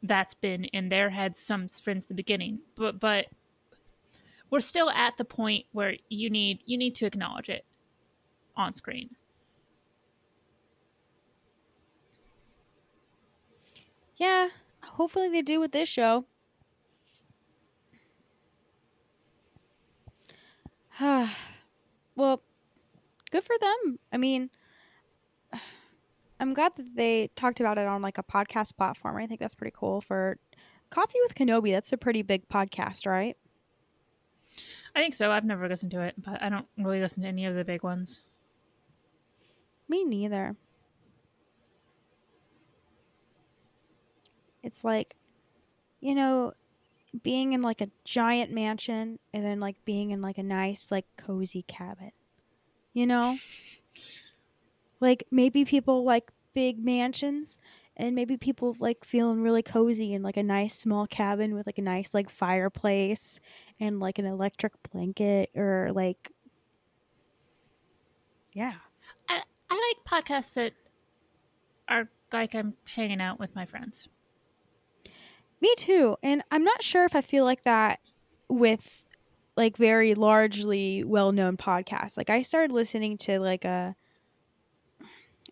that's been in their heads some since the beginning, but but we're still at the point where you need you need to acknowledge it on screen. Yeah, hopefully they do with this show. Well, good for them. I mean, I'm glad that they talked about it on like a podcast platform. I think that's pretty cool for Coffee with Kenobi. That's a pretty big podcast, right? I think so. I've never listened to it, but I don't really listen to any of the big ones. Me neither. It's like, you know, being in like a giant mansion and then like being in like a nice, like cozy cabin, you know? Like, maybe people like big mansions, and maybe people like feeling really cozy in like a nice small cabin with like a nice like fireplace and like an electric blanket or like, yeah. I, I like podcasts that are like I'm hanging out with my friends. Me too. And I'm not sure if I feel like that with like very largely well-known podcasts. Like, I started listening to like a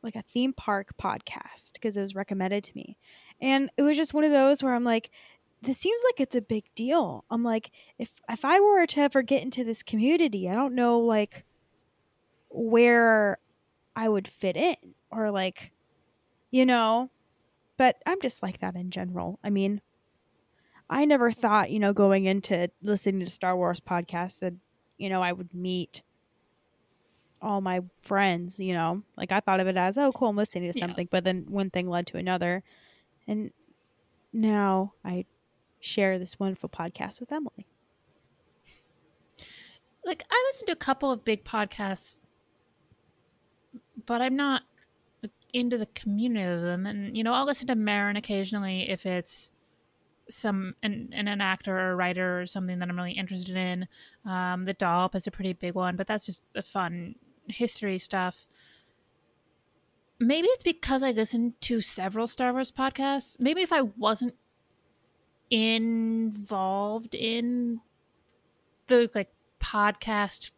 like a theme park podcast because it was recommended to me, and it was just one of those where I'm like, this seems like it's a big deal. I'm like, if if I were to ever get into this community, I don't know like where I would fit in, or like, you know, but I'm just like that in general. I mean, I never thought, you know, going into listening to Star Wars podcasts that, you know, I would meet all my friends, you know, like I thought of it as, oh, cool, I'm listening to something, yeah. But then one thing led to another, and now I share this wonderful podcast with Emily. Like, I listen to a couple of big podcasts, but I'm not into the community of them, and you know, I'll listen to Marin occasionally if it's some and an, an actor or a writer or something that I'm really interested in. Um, the Dollop is a pretty big one, but that's just the fun history stuff. Maybe it's because I listen to several Star Wars podcasts. Maybe if I wasn't involved in the like podcast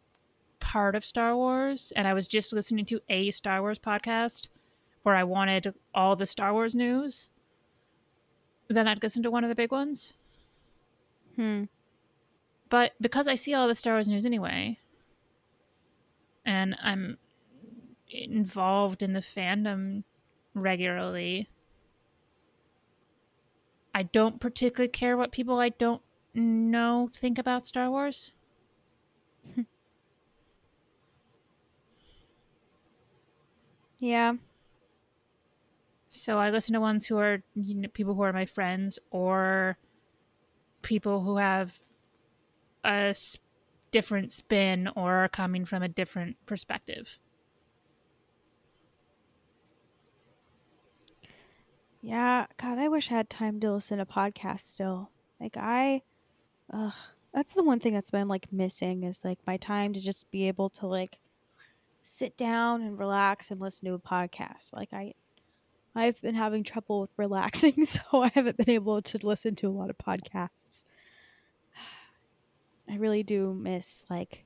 part of Star Wars, and I was just listening to a Star Wars podcast where I wanted all the Star Wars news, then I'd listen to one of the big ones. Hmm. But because I see all the Star Wars news anyway, and I'm involved in the fandom regularly, I don't particularly care what people I don't know think about Star Wars. Yeah. So I listen to ones who are, you know, people who are my friends, or people who have a sp- different spin or are coming from a different perspective. Yeah. God, I wish I had time to listen to podcasts still. Like I, ugh, that's the one thing that's been like missing is like my time to just be able to like sit down and relax and listen to a podcast. Like I... I've been having trouble with relaxing, so I haven't been able to listen to a lot of podcasts. I really do miss, like,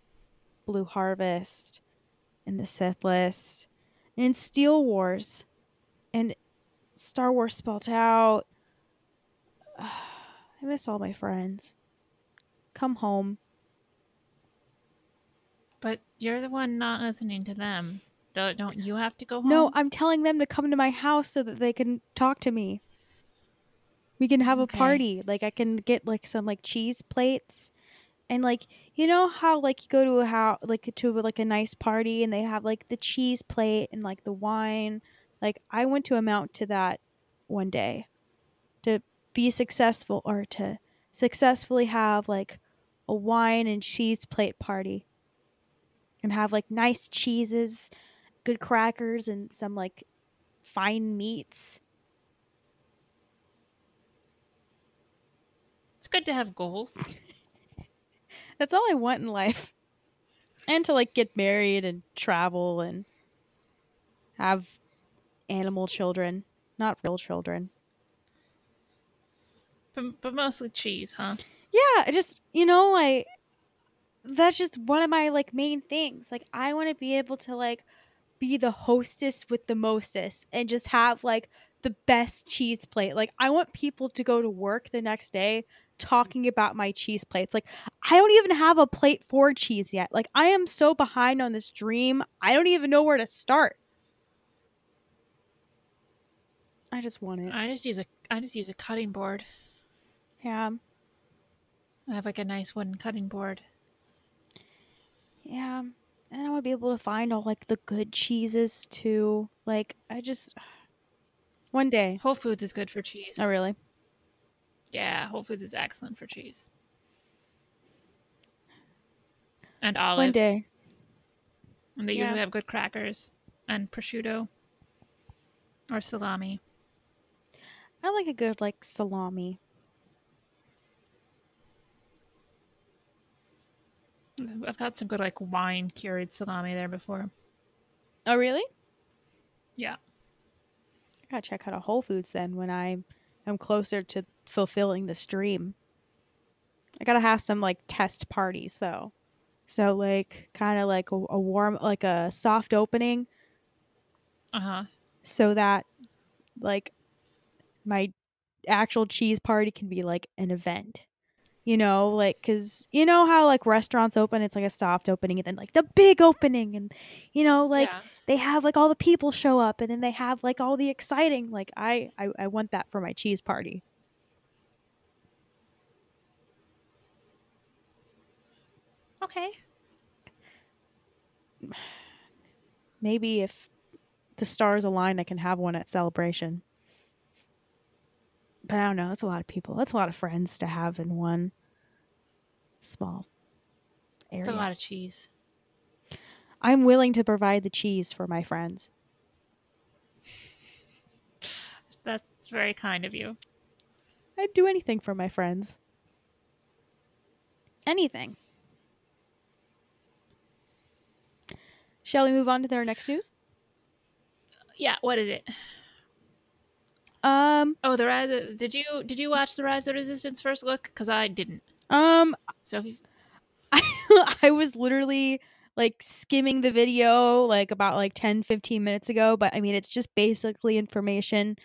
Blue Harvest and the Sith List and Steel Wars and Star Wars Spelt Out. I miss all my friends. Come home. But you're the one not listening to them. Don't you have to go home? No, I'm telling them to come to my house so that they can talk to me. We can have okay. a party. Like, I can get, like, some, like, cheese plates And like, you know how like you go to a house, like to like a nice party, and they have like the cheese plate and like the wine. Like I went to amount to that one day, to be successful or to successfully have like a wine and cheese plate party, and have like nice cheeses, good crackers, and some like fine meats. It's good to have goals. That's all I want in life. And to like get married and travel and have animal children, not real children. But, but mostly cheese, huh? Yeah, I just, you know, I that's just one of my like main things. Like I want to be able to like be the hostess with the mostest and just have like the best cheese plate. Like I want people to go to work the next day talking about my cheese plates. Like I don't even have a plate for cheese yet. Like I am so behind on this dream. I don't even know where to start. I just want it. I just use a I just use a cutting board. Yeah. I have like a nice wooden cutting board. Yeah. And I want to be able to find all like the good cheeses too. Like I just one day. Whole Foods is good for cheese. Oh really? Yeah, Whole Foods is excellent for cheese. And olives. One day. And they yeah. usually have good crackers and prosciutto or salami. I like a good like salami. I've got some good like wine cured salami there before. Oh really? Yeah. I gotta check out a Whole Foods then when I am closer to fulfilling this dream. I gotta have some like test parties though. So like kind of like a, a warm, like a soft opening. Uh-huh. So that like my actual cheese party can be like an event. You know, like, because you know how, like, restaurants open, it's like a soft opening, and then, like, the big opening, and, you know, like, yeah. they have, like, all the people show up, and then they have, like, all the exciting, like, I, I, I want that for my cheese party. Okay. Maybe if the stars align, I can have one at Celebration. But I don't know. That's a lot of people. That's a lot of friends to have in one small area. That's a lot of cheese. I'm willing to provide the cheese for my friends. That's very kind of you. I'd do anything for my friends. Anything. Shall we move on to our next news? Yeah. What is it? Um. Oh, the rise. Of, did you did you watch the Rise of Resistance first look? Because I didn't. Um. So if you... I I was literally like skimming the video like about like ten, fifteen minutes ago. But I mean, it's just basically information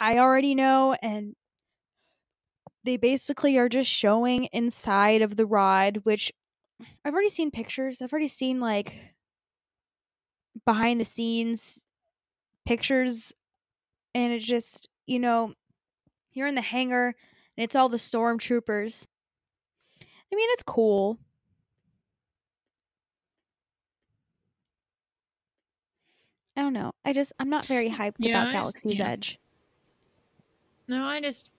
I already know, and they basically are just showing inside of the rod, which I've already seen pictures. I've already seen like behind the scenes pictures. And it just, you know, you're in the hangar, and it's all the stormtroopers. I mean, it's cool. I don't know. I just, I'm not very hyped yeah, about I Galaxy's just, yeah. Edge. No, I just,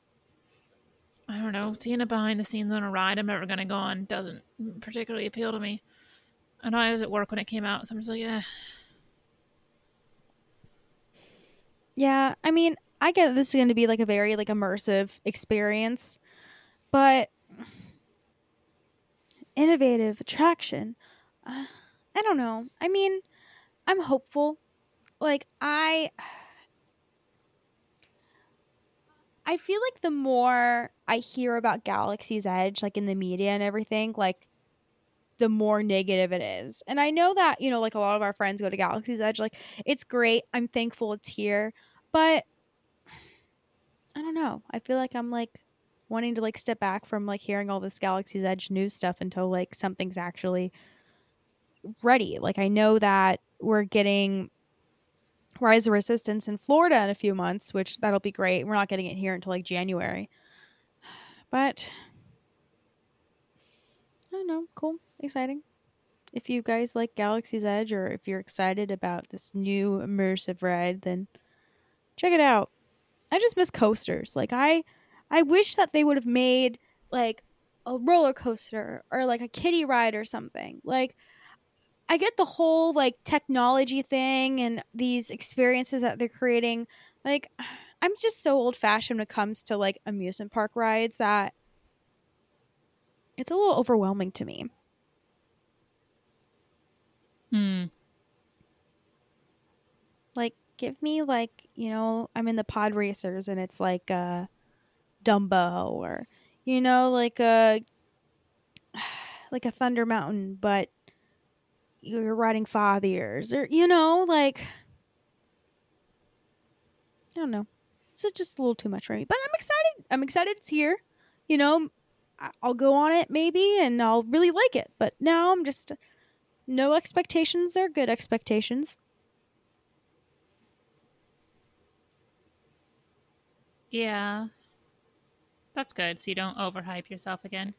I don't know. Seeing a behind the scenes on a ride I'm never going to go on doesn't particularly appeal to me. I know I was at work when it came out, so I'm just like, yeah. Yeah, I mean, I get this is going to be like a very like immersive experience, but innovative attraction. Uh, I don't know. I mean, I'm hopeful. Like I, I feel like the more I hear about Galaxy's Edge, like in the media and everything, like the more negative it is. And I know that, you know, like a lot of our friends go to Galaxy's Edge. Like, it's great. I'm thankful it's here. But I don't know. I feel like I'm like wanting to like step back from like hearing all this Galaxy's Edge news stuff until like something's actually ready. Like, I know that we're getting Rise of Resistance in Florida in a few months, which that'll be great. We're not getting it here until like January. But cool, exciting. If you guys like Galaxy's Edge, or if you're excited about this new immersive ride, then check it out. I just miss coasters. Like, I I wish that they would have made, like, a roller coaster or, like, a kiddie ride or something. Like, I get the whole, like, technology thing and these experiences that they're creating. Like, I'm just so old-fashioned when it comes to, like, amusement park rides that it's a little overwhelming to me. Hmm. Like, give me, like, you know, I'm in the pod racers and it's like a Dumbo, or, you know, like a like a Thunder Mountain, but you're riding fathiers, or, you know, like, I don't know. It's just a little too much for me, but I'm excited. I'm excited it's here. You know, I'll go on it maybe and I'll really like it, but now I'm just... No expectations are good expectations. Yeah. That's good. So you don't overhype yourself again.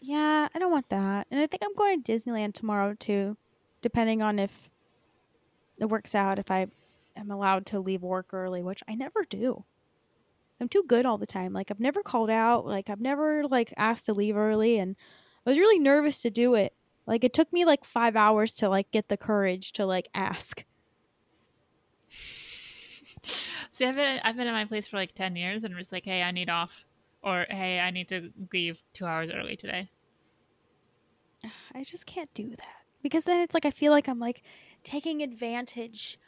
Yeah, I don't want that. And I think I'm going to Disneyland tomorrow too, depending on if it works out, if I am allowed to leave work early, which I never do. I'm too good all the time. Like, I've never called out. Like, I've never, like, asked to leave early. And I was really nervous to do it. Like, it took me, like, five hours to, like, get the courage to, like, ask. See, I've been I've been at my place for, like, ten years, and I'm just like, hey, I need off. Or, hey, I need to leave two hours early today. I just can't do that. Because then it's, like, I feel like I'm, like, taking advantage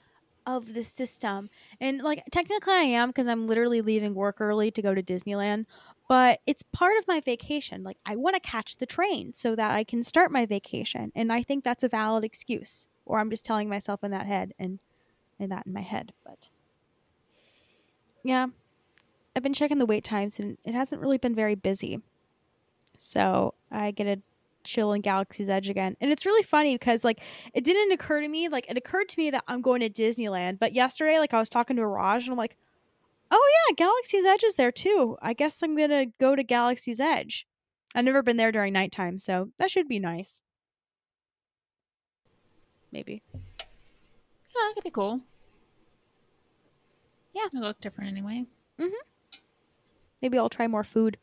of the system. And, like, technically I am, because I'm literally leaving work early to go to Disneyland. But it's part of my vacation. Like, I want to catch the train so that I can start my vacation. And I think that's a valid excuse. Or I'm just telling myself in that head and, and that in my head. But yeah, I've been checking the wait times and it hasn't really been very busy. So I get a chill in Galaxy's Edge again. And it's really funny because, like, it didn't occur to me. Like, it occurred to me that I'm going to Disneyland. But yesterday, like, I was talking to Raj and I'm like, oh yeah, Galaxy's Edge is there too. I guess I'm going to go to Galaxy's Edge. I've never been there during nighttime, so that should be nice. Maybe. Yeah, that could be cool. Yeah. It'll look different anyway. Mm-hmm. Maybe I'll try more food.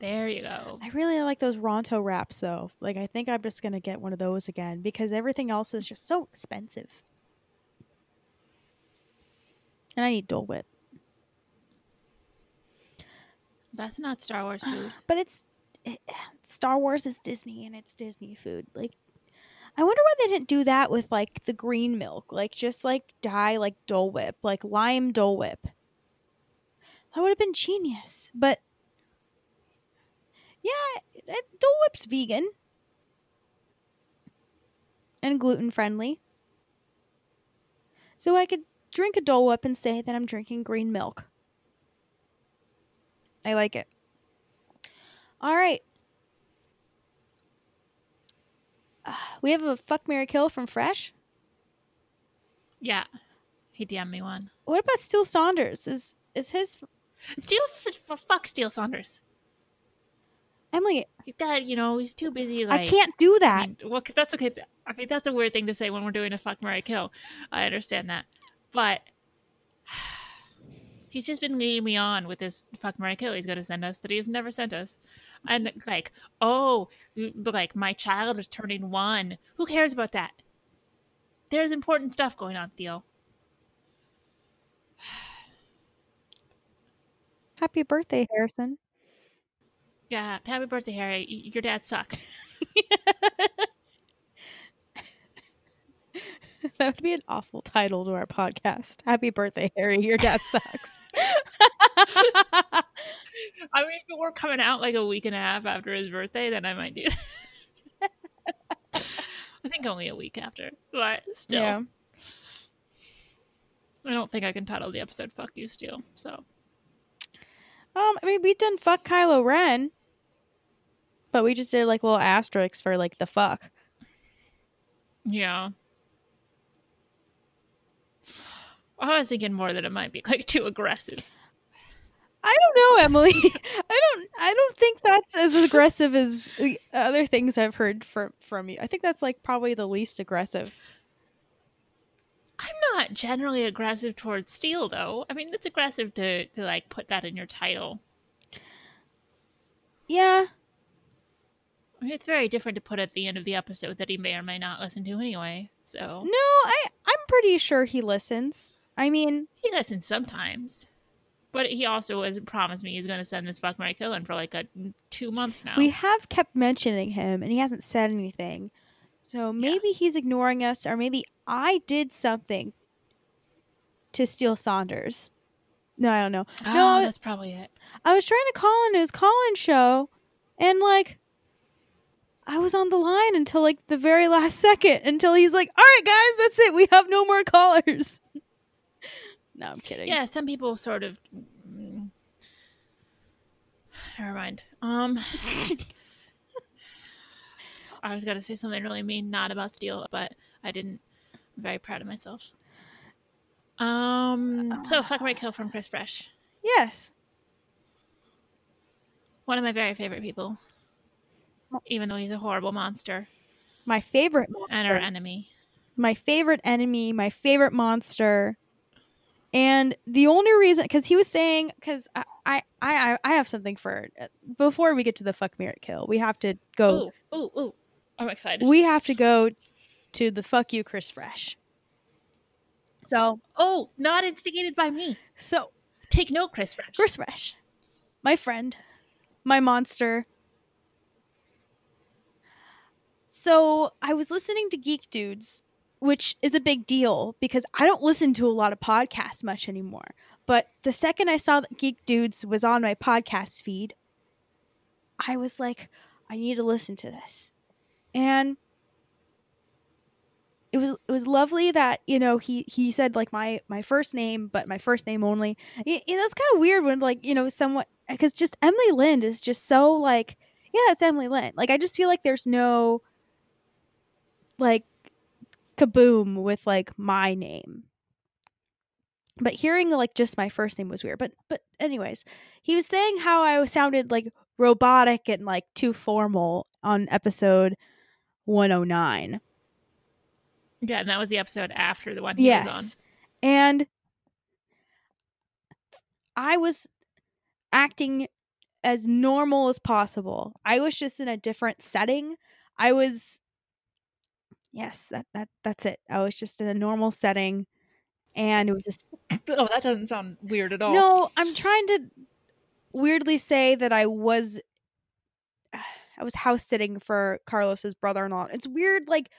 There you go. I really like those Ronto wraps, though. Like, I think I'm just going to get one of those again because everything else is just so expensive. And I need Dole Whip. That's not Star Wars food. But it's... It, Star Wars is Disney, and it's Disney food. Like, I wonder why they didn't do that with, like, the green milk. Like, just, like, dye, like, Dole Whip. Like, lime Dole Whip. That would have been genius. But, yeah, it, it, Dole Whip's vegan. And gluten-friendly. So I could... drink a Dole Whip and say that I'm drinking green milk. I like it. All right. Uh, we have a Fuck, Marry, Kill from Fresh. Yeah. He D M'd me one. What about Steele Saunders? Is is his... Steele... Fuck Steele Saunders. Emily... He's got, you know, he's too busy. Like, I can't do that. I mean, well, that's okay. I mean, that's a weird thing to say when we're doing a Fuck, Marry, Kill. I understand that. But he's just been leading me on with this fuck, marry, kill he's going to send us that he's never sent us. And like, oh, but like my child is turning one. Who cares about that? There's important stuff going on, Theo. Happy birthday, Harrison. Yeah, happy birthday, Harry. Your dad sucks. That would be an awful title to our podcast. Happy birthday, Harry. Your dad sucks. I mean, if it were coming out like a week and a half after his birthday, then I might do that. I think only a week after, but still. Yeah. I don't think I can title the episode Fuck You, Steele. So. Um, I mean, we done Fuck Kylo Ren, but we just did like little asterisks for like the fuck. Yeah. I was thinking more that it might be like too aggressive. I don't know, Emily. I don't I don't think that's as aggressive as the other things I've heard from, from you. I think that's like probably the least aggressive. I'm not generally aggressive towards steel, though. I mean, it's aggressive to, to like put that in your title. Yeah. I mean, it's very different to put at the end of the episode that he may or may not listen to anyway. So no, I I'm pretty sure he listens. I mean, he listens sometimes. But he also has promised me he's going to send this fuck, marry, kill in for like a, two months now. We have kept mentioning him, and he hasn't said anything. So maybe yeah. he's ignoring us, or maybe I did something to steal Saunders. No, I don't know. Oh, no, that's probably it. I was trying to call into his call-in show, and like, I was on the line until like the very last second, until he's like, all right, guys, that's it. We have no more callers. No, I'm kidding. Yeah, some people sort of. Never mind. Um, I was gonna say something really mean, not about steel, but I didn't. I'm very proud of myself. Um, so fuck, marry, kill from Chris Fresh. Yes. One of my very favorite people, even though he's a horrible monster. My favorite monster. And our enemy. My favorite enemy. My favorite monster. And the only reason, because he was saying, because I, I, I, I have something for, before we get to the fuck, marry, kill, we have to go. Ooh, ooh, ooh. I'm excited. We have to go to the fuck you, Chris Fresh. So. Oh, not instigated by me. So. Take note, Chris Fresh. Chris Fresh. My friend. My monster. So I was listening to Geek Dudes, which is a big deal because I don't listen to a lot of podcasts much anymore. But the second I saw that Geek Dudes was on my podcast feed, I was like, I need to listen to this. And it was it was lovely that, you know, he, he said like my, my first name, but my first name only. It, it, that's kind of weird when like, you know, somewhat, because just Emily Lind is just so like, yeah, it's Emily Lind. Like, I just feel like there's no like, kaboom with like my name, but hearing like just my first name was weird. But but anyways, he was saying how I sounded like robotic and like too formal on episode one oh nine. Yeah, and that was the episode after the one he yes. was on. And I was acting as normal as possible. I was just in a different setting. I was Yes, that that that's it. I was just in a normal setting, and it was just. Oh, that doesn't sound weird at all. No, I'm trying to weirdly say that I was, I was house sitting for Carlos's brother-in-law. It's weird, like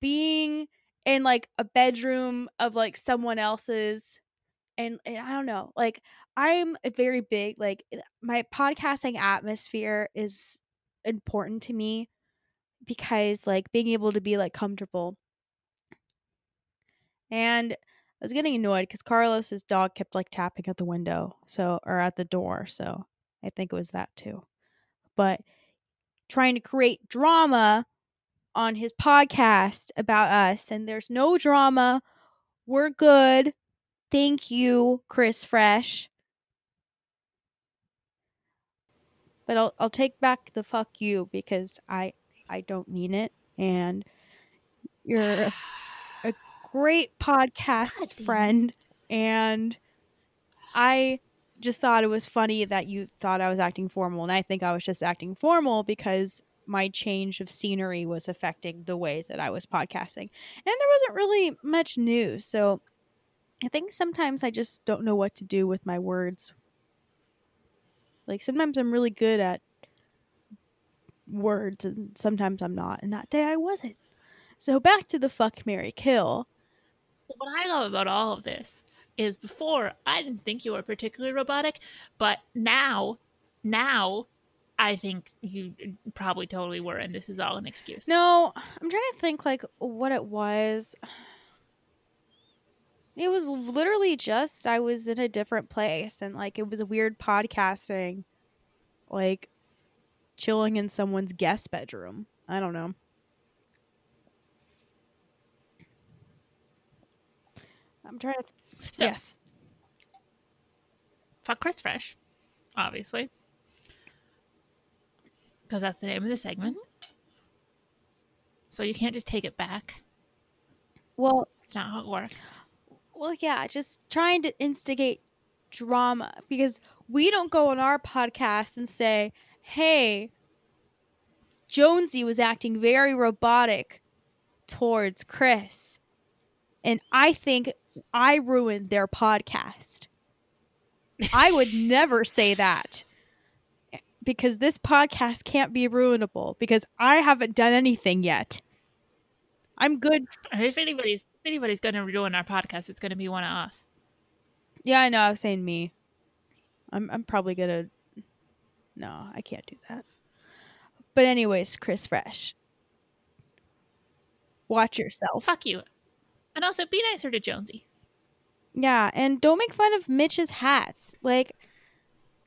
being in like a bedroom of like someone else's, and, and I don't know. Like I'm a very big like my podcasting atmosphere is important to me. Because like being able to be like comfortable. And I was getting annoyed because Carlos's dog kept like tapping at the window, so or at the door, so I think it was that too. But trying to create drama on his podcast about us, and there's no drama. We're good. Thank you, Chris Fresh. But I'll I'll take back the fuck you because I I don't mean it, and you're a, a great podcast God, friend, and I just thought it was funny that you thought I was acting formal, and I think I was just acting formal because my change of scenery was affecting the way that I was podcasting, and there wasn't really much news, so I think sometimes I just don't know what to do with my words. Like, sometimes I'm really good at words and sometimes I'm not, and that day I wasn't. So back to the fuck, marry, kill. What I love about all of this is before I didn't think you were particularly robotic, but now now I think you probably totally were, and this is all an excuse. No, I'm trying to think like what it was. It was literally just I was in a different place, and like it was a weird podcasting, like chilling in someone's guest bedroom. I don't know. I'm trying to. Th- so, yes. Fuck Chris Fresh, obviously. because that's the name of the segment. So you can't just take it back. Well, it's not how it works. Well, yeah, just trying to instigate drama, because we don't go on our podcast and say, hey, Jonesy was acting very robotic towards Chris, and I think I ruined their podcast. I would never say that, because this podcast can't be ruinable, because I haven't done anything yet. I'm good. If anybody's if anybody's going to ruin our podcast, it's going to be one of us. Yeah, I know. I was saying me. I'm I'm probably going to... No, I can't do that. But anyways, Chris Fresh. Watch yourself. Fuck you. And also be nicer to Jonesy. Yeah, and don't make fun of Mitch's hats. Like...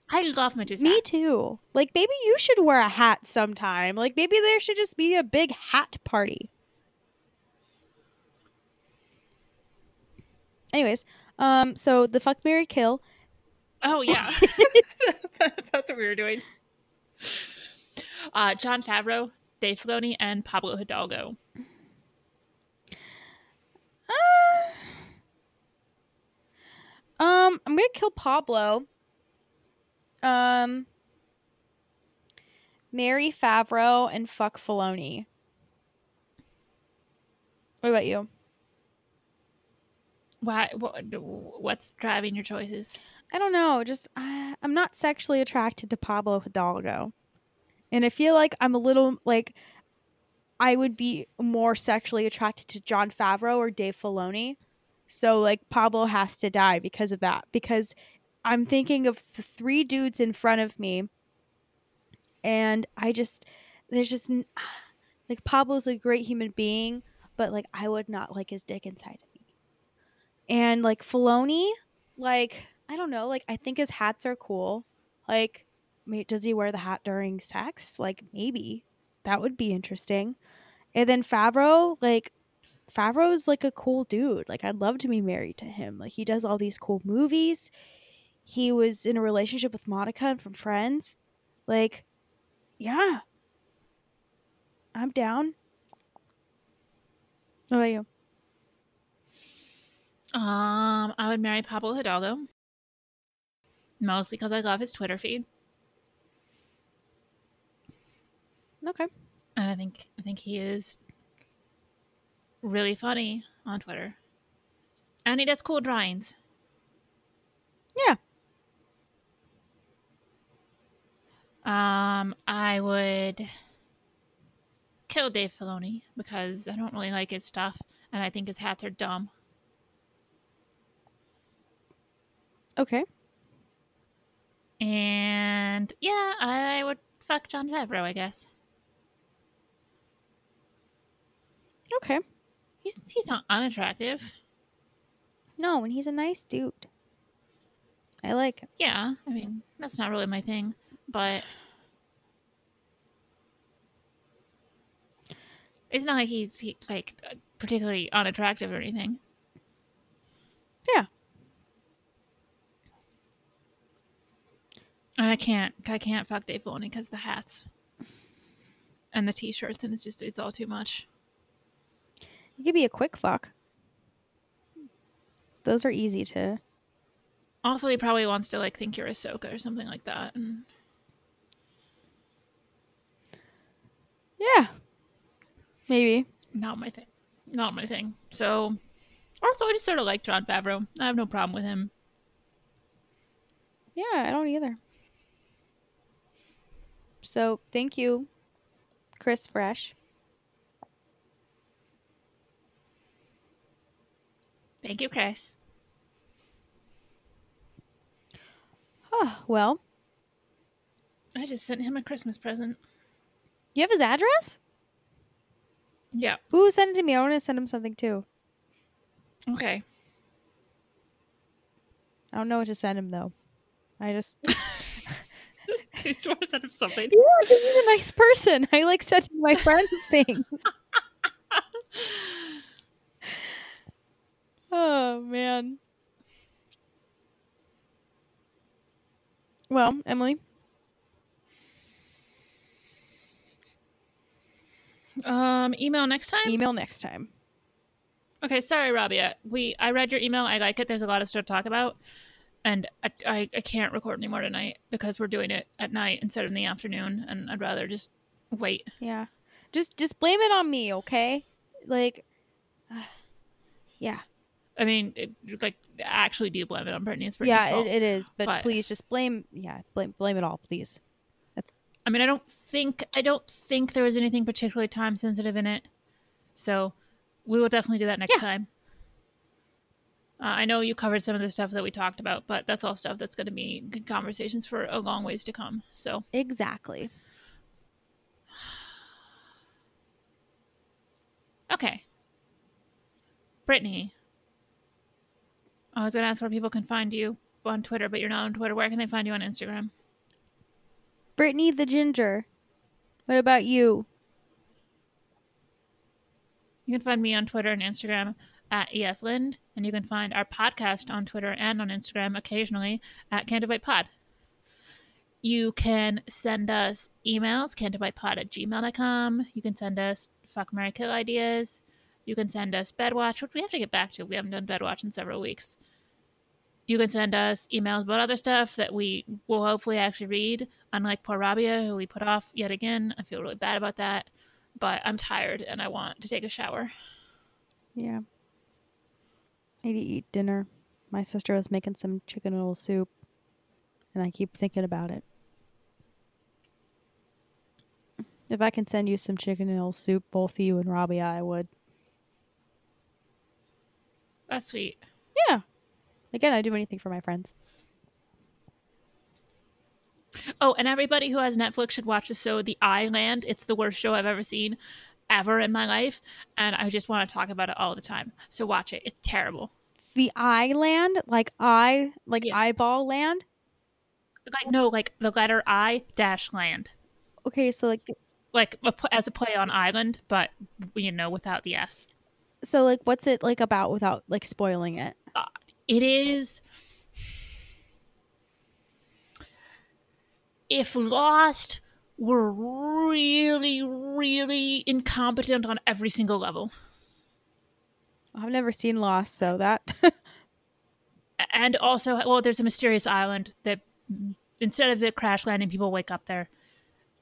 I love Mitch's hats. Me too. Like, maybe you should wear a hat sometime. Like, maybe there should just be a big hat party. Anyways, um, so the fuck, marry, kill. Oh, yeah. That's what we were doing. Uh, Jon Favreau, Dave Filoni, and Pablo Hidalgo. Uh, um, I'm going to kill Pablo. Um, marry Favreau and fuck Filoni. What about you? Why? What's driving your choices? I don't know. Just uh, I'm not sexually attracted to Pablo Hidalgo, and I feel like I'm a little like I would be more sexually attracted to Jon Favreau or Dave Filoni. So like Pablo has to die because of that. Because I'm thinking of the three dudes in front of me, and I just there's just like Pablo's a great human being, but like I would not like his dick inside. And, like, Filoni, like, I don't know. Like, I think his hats are cool. Like, does he wear the hat during sex? Like, maybe. That would be interesting. And then Favreau, like, Favreau is, like, a cool dude. Like, I'd love to be married to him. Like, he does all these cool movies. He was in a relationship with Monica from Friends. Like, yeah. I'm down. What about you? Um, I would marry Pablo Hidalgo, mostly because I love his Twitter feed. Okay. And I think I think he is really funny on Twitter, and he does cool drawings. Yeah. Um, I would kill Dave Filoni because I don't really like his stuff, and I think his hats are dumb. Okay. And yeah, I would fuck Jon Favreau, I guess. Okay. He's he's not unattractive. No, and he's a nice dude. I like him. Yeah, I mean, that's not really my thing, but it's not like he's he, like particularly unattractive or anything. Yeah. And I can't, I can't fuck Dave Filoni because the hats and the t-shirts, and it's just, it's all too much. It could be a quick fuck. Those are easy to. Also, he probably wants to like think you're Ahsoka or something like that. And... yeah, maybe not my thing. Not my thing. So, also, I just sort of like Jon Favreau. I have no problem with him. Yeah, I don't either. So, thank you, Chris Fresh. Thank you, Chris. Oh, well. I just sent him a Christmas present. You have his address? Yeah. Ooh, send it to me. I want to send him something, too. Okay. I don't know what to send him, though. I just... I just want to send him something. Yeah, because he's a nice person. I like sending my friends things. Oh, man. Well, Emily? Um, email next time? Email next time. Okay, sorry, Rabia. We I read your email. I like it. There's a lot of stuff to talk about. And I, I, I can't record anymore tonight because we're doing it at night instead of in the afternoon. And I'd rather just wait. Yeah. Just just blame it on me, okay? Like, uh, yeah. I mean, it, like, actually do blame it on Brittany. It's Brittany's yeah, fault. Yeah, it, it is. But, but please just blame, yeah, blame blame it all, please. That's. I mean, I don't think, I don't think there was anything particularly time sensitive in it. So we will definitely do that next yeah. time. Uh, I know you covered some of the stuff that we talked about, but that's all stuff that's going to be good conversations for a long ways to come. So exactly. Okay. Brittany, I was going to ask where people can find you on Twitter, but you're not on Twitter. Where can they find you on Instagram? Brittany the Ginger. What about you? You can find me on Twitter and Instagram at E F Lind, and you can find our podcast on Twitter and on Instagram occasionally at Canto Bight Pod. You can send us emails, canto bight pod at gmail dot com. You can send us fuck, marry, kill ideas. You can send us Bedwatch, which we have to get back to. We haven't done Bedwatch in several weeks. You can send us emails about other stuff that we will hopefully actually read, unlike poor Rabia, who we put off yet again. I feel really bad about that, but I'm tired and I want to take a shower. Yeah. I need to eat dinner. My sister was making some chicken noodle soup, and I keep thinking about it. If I can send you some chicken noodle soup, both you and Rabia, I would. That's sweet. Yeah. Again, I do anything for my friends. Oh, and everybody who has Netflix should watch the show The Island. It's the worst show I've ever seen. Ever in my life, and I just want to talk about it all the time. So watch it; it's terrible. The eye land, like eye, like yeah. eyeball land. Like no, like the letter I dash land. Okay, so like, like a, as a play on island, but you know, without the S. So like, what's it like about without like spoiling it? Uh, it is. If Lost were really, really incompetent on every single level. I've never seen Lost, so that... And also, well, there's a mysterious island that instead of the crash landing, people wake up there.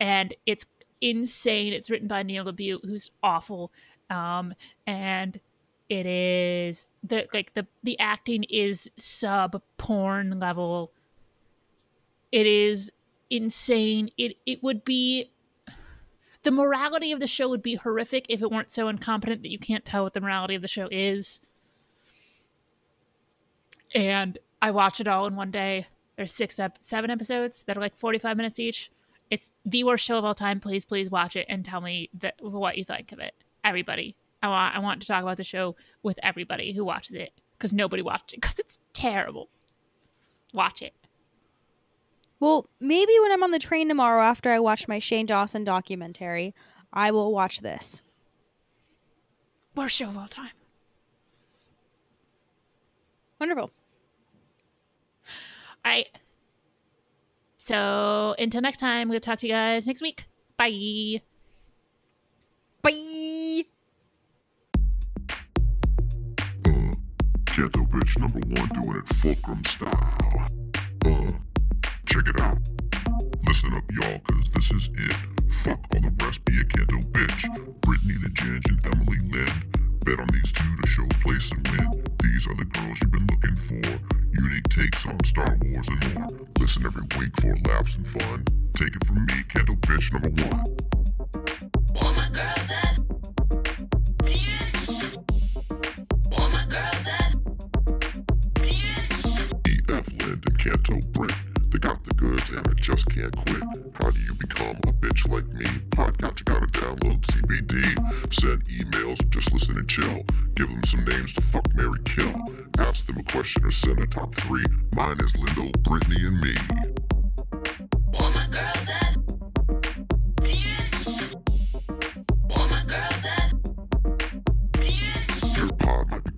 And it's insane. It's written by Neil LaBute, who's awful. Um, and it is... the like the, the acting is sub-porn level. It is... insane. It it would be the morality of the show would be horrific if it weren't so incompetent that you can't tell what the morality of the show is. And I watch it all in one day. There's six up ep- seven episodes that are like forty-five minutes each. It's the worst show of all time. Please, please watch it and tell me that, what you think of it. Everybody, I want I want to talk about the show with everybody who watches it because nobody watched it because it's terrible. Watch it. Well, maybe when I'm on the train tomorrow after I watch my Shane Dawson documentary, I will watch this. Worst show of all time. Wonderful. All right. So until next time, we'll talk to you guys next week. Bye. Bye. Uh, Ghetto Bitch number one doing it fulcrum style. Uh. Check it out. Listen up, y'all, cause this is it. Fuck all the rest, be a canto bitch. Brittany the Ginge and Emily Lynn. Bet on these two to show place and win. These are the girls you've been looking for. Unique takes on Star Wars and more. Listen every week for laughs and fun. Take it from me, canto bitch number one. All my girls at bitch. All my girls at bitch. E F Lynn to Canto Britt. They got the goods and I just can't quit. How do you become a bitch like me? Podcast, you gotta download C B D. Send emails, just listen and chill. Give them some names to fuck, marry, kill. Ask them a question or send a top three. Mine is Lindo, Brittany, and me. All my girls at bitch. All my girls at bitch. Your pod might be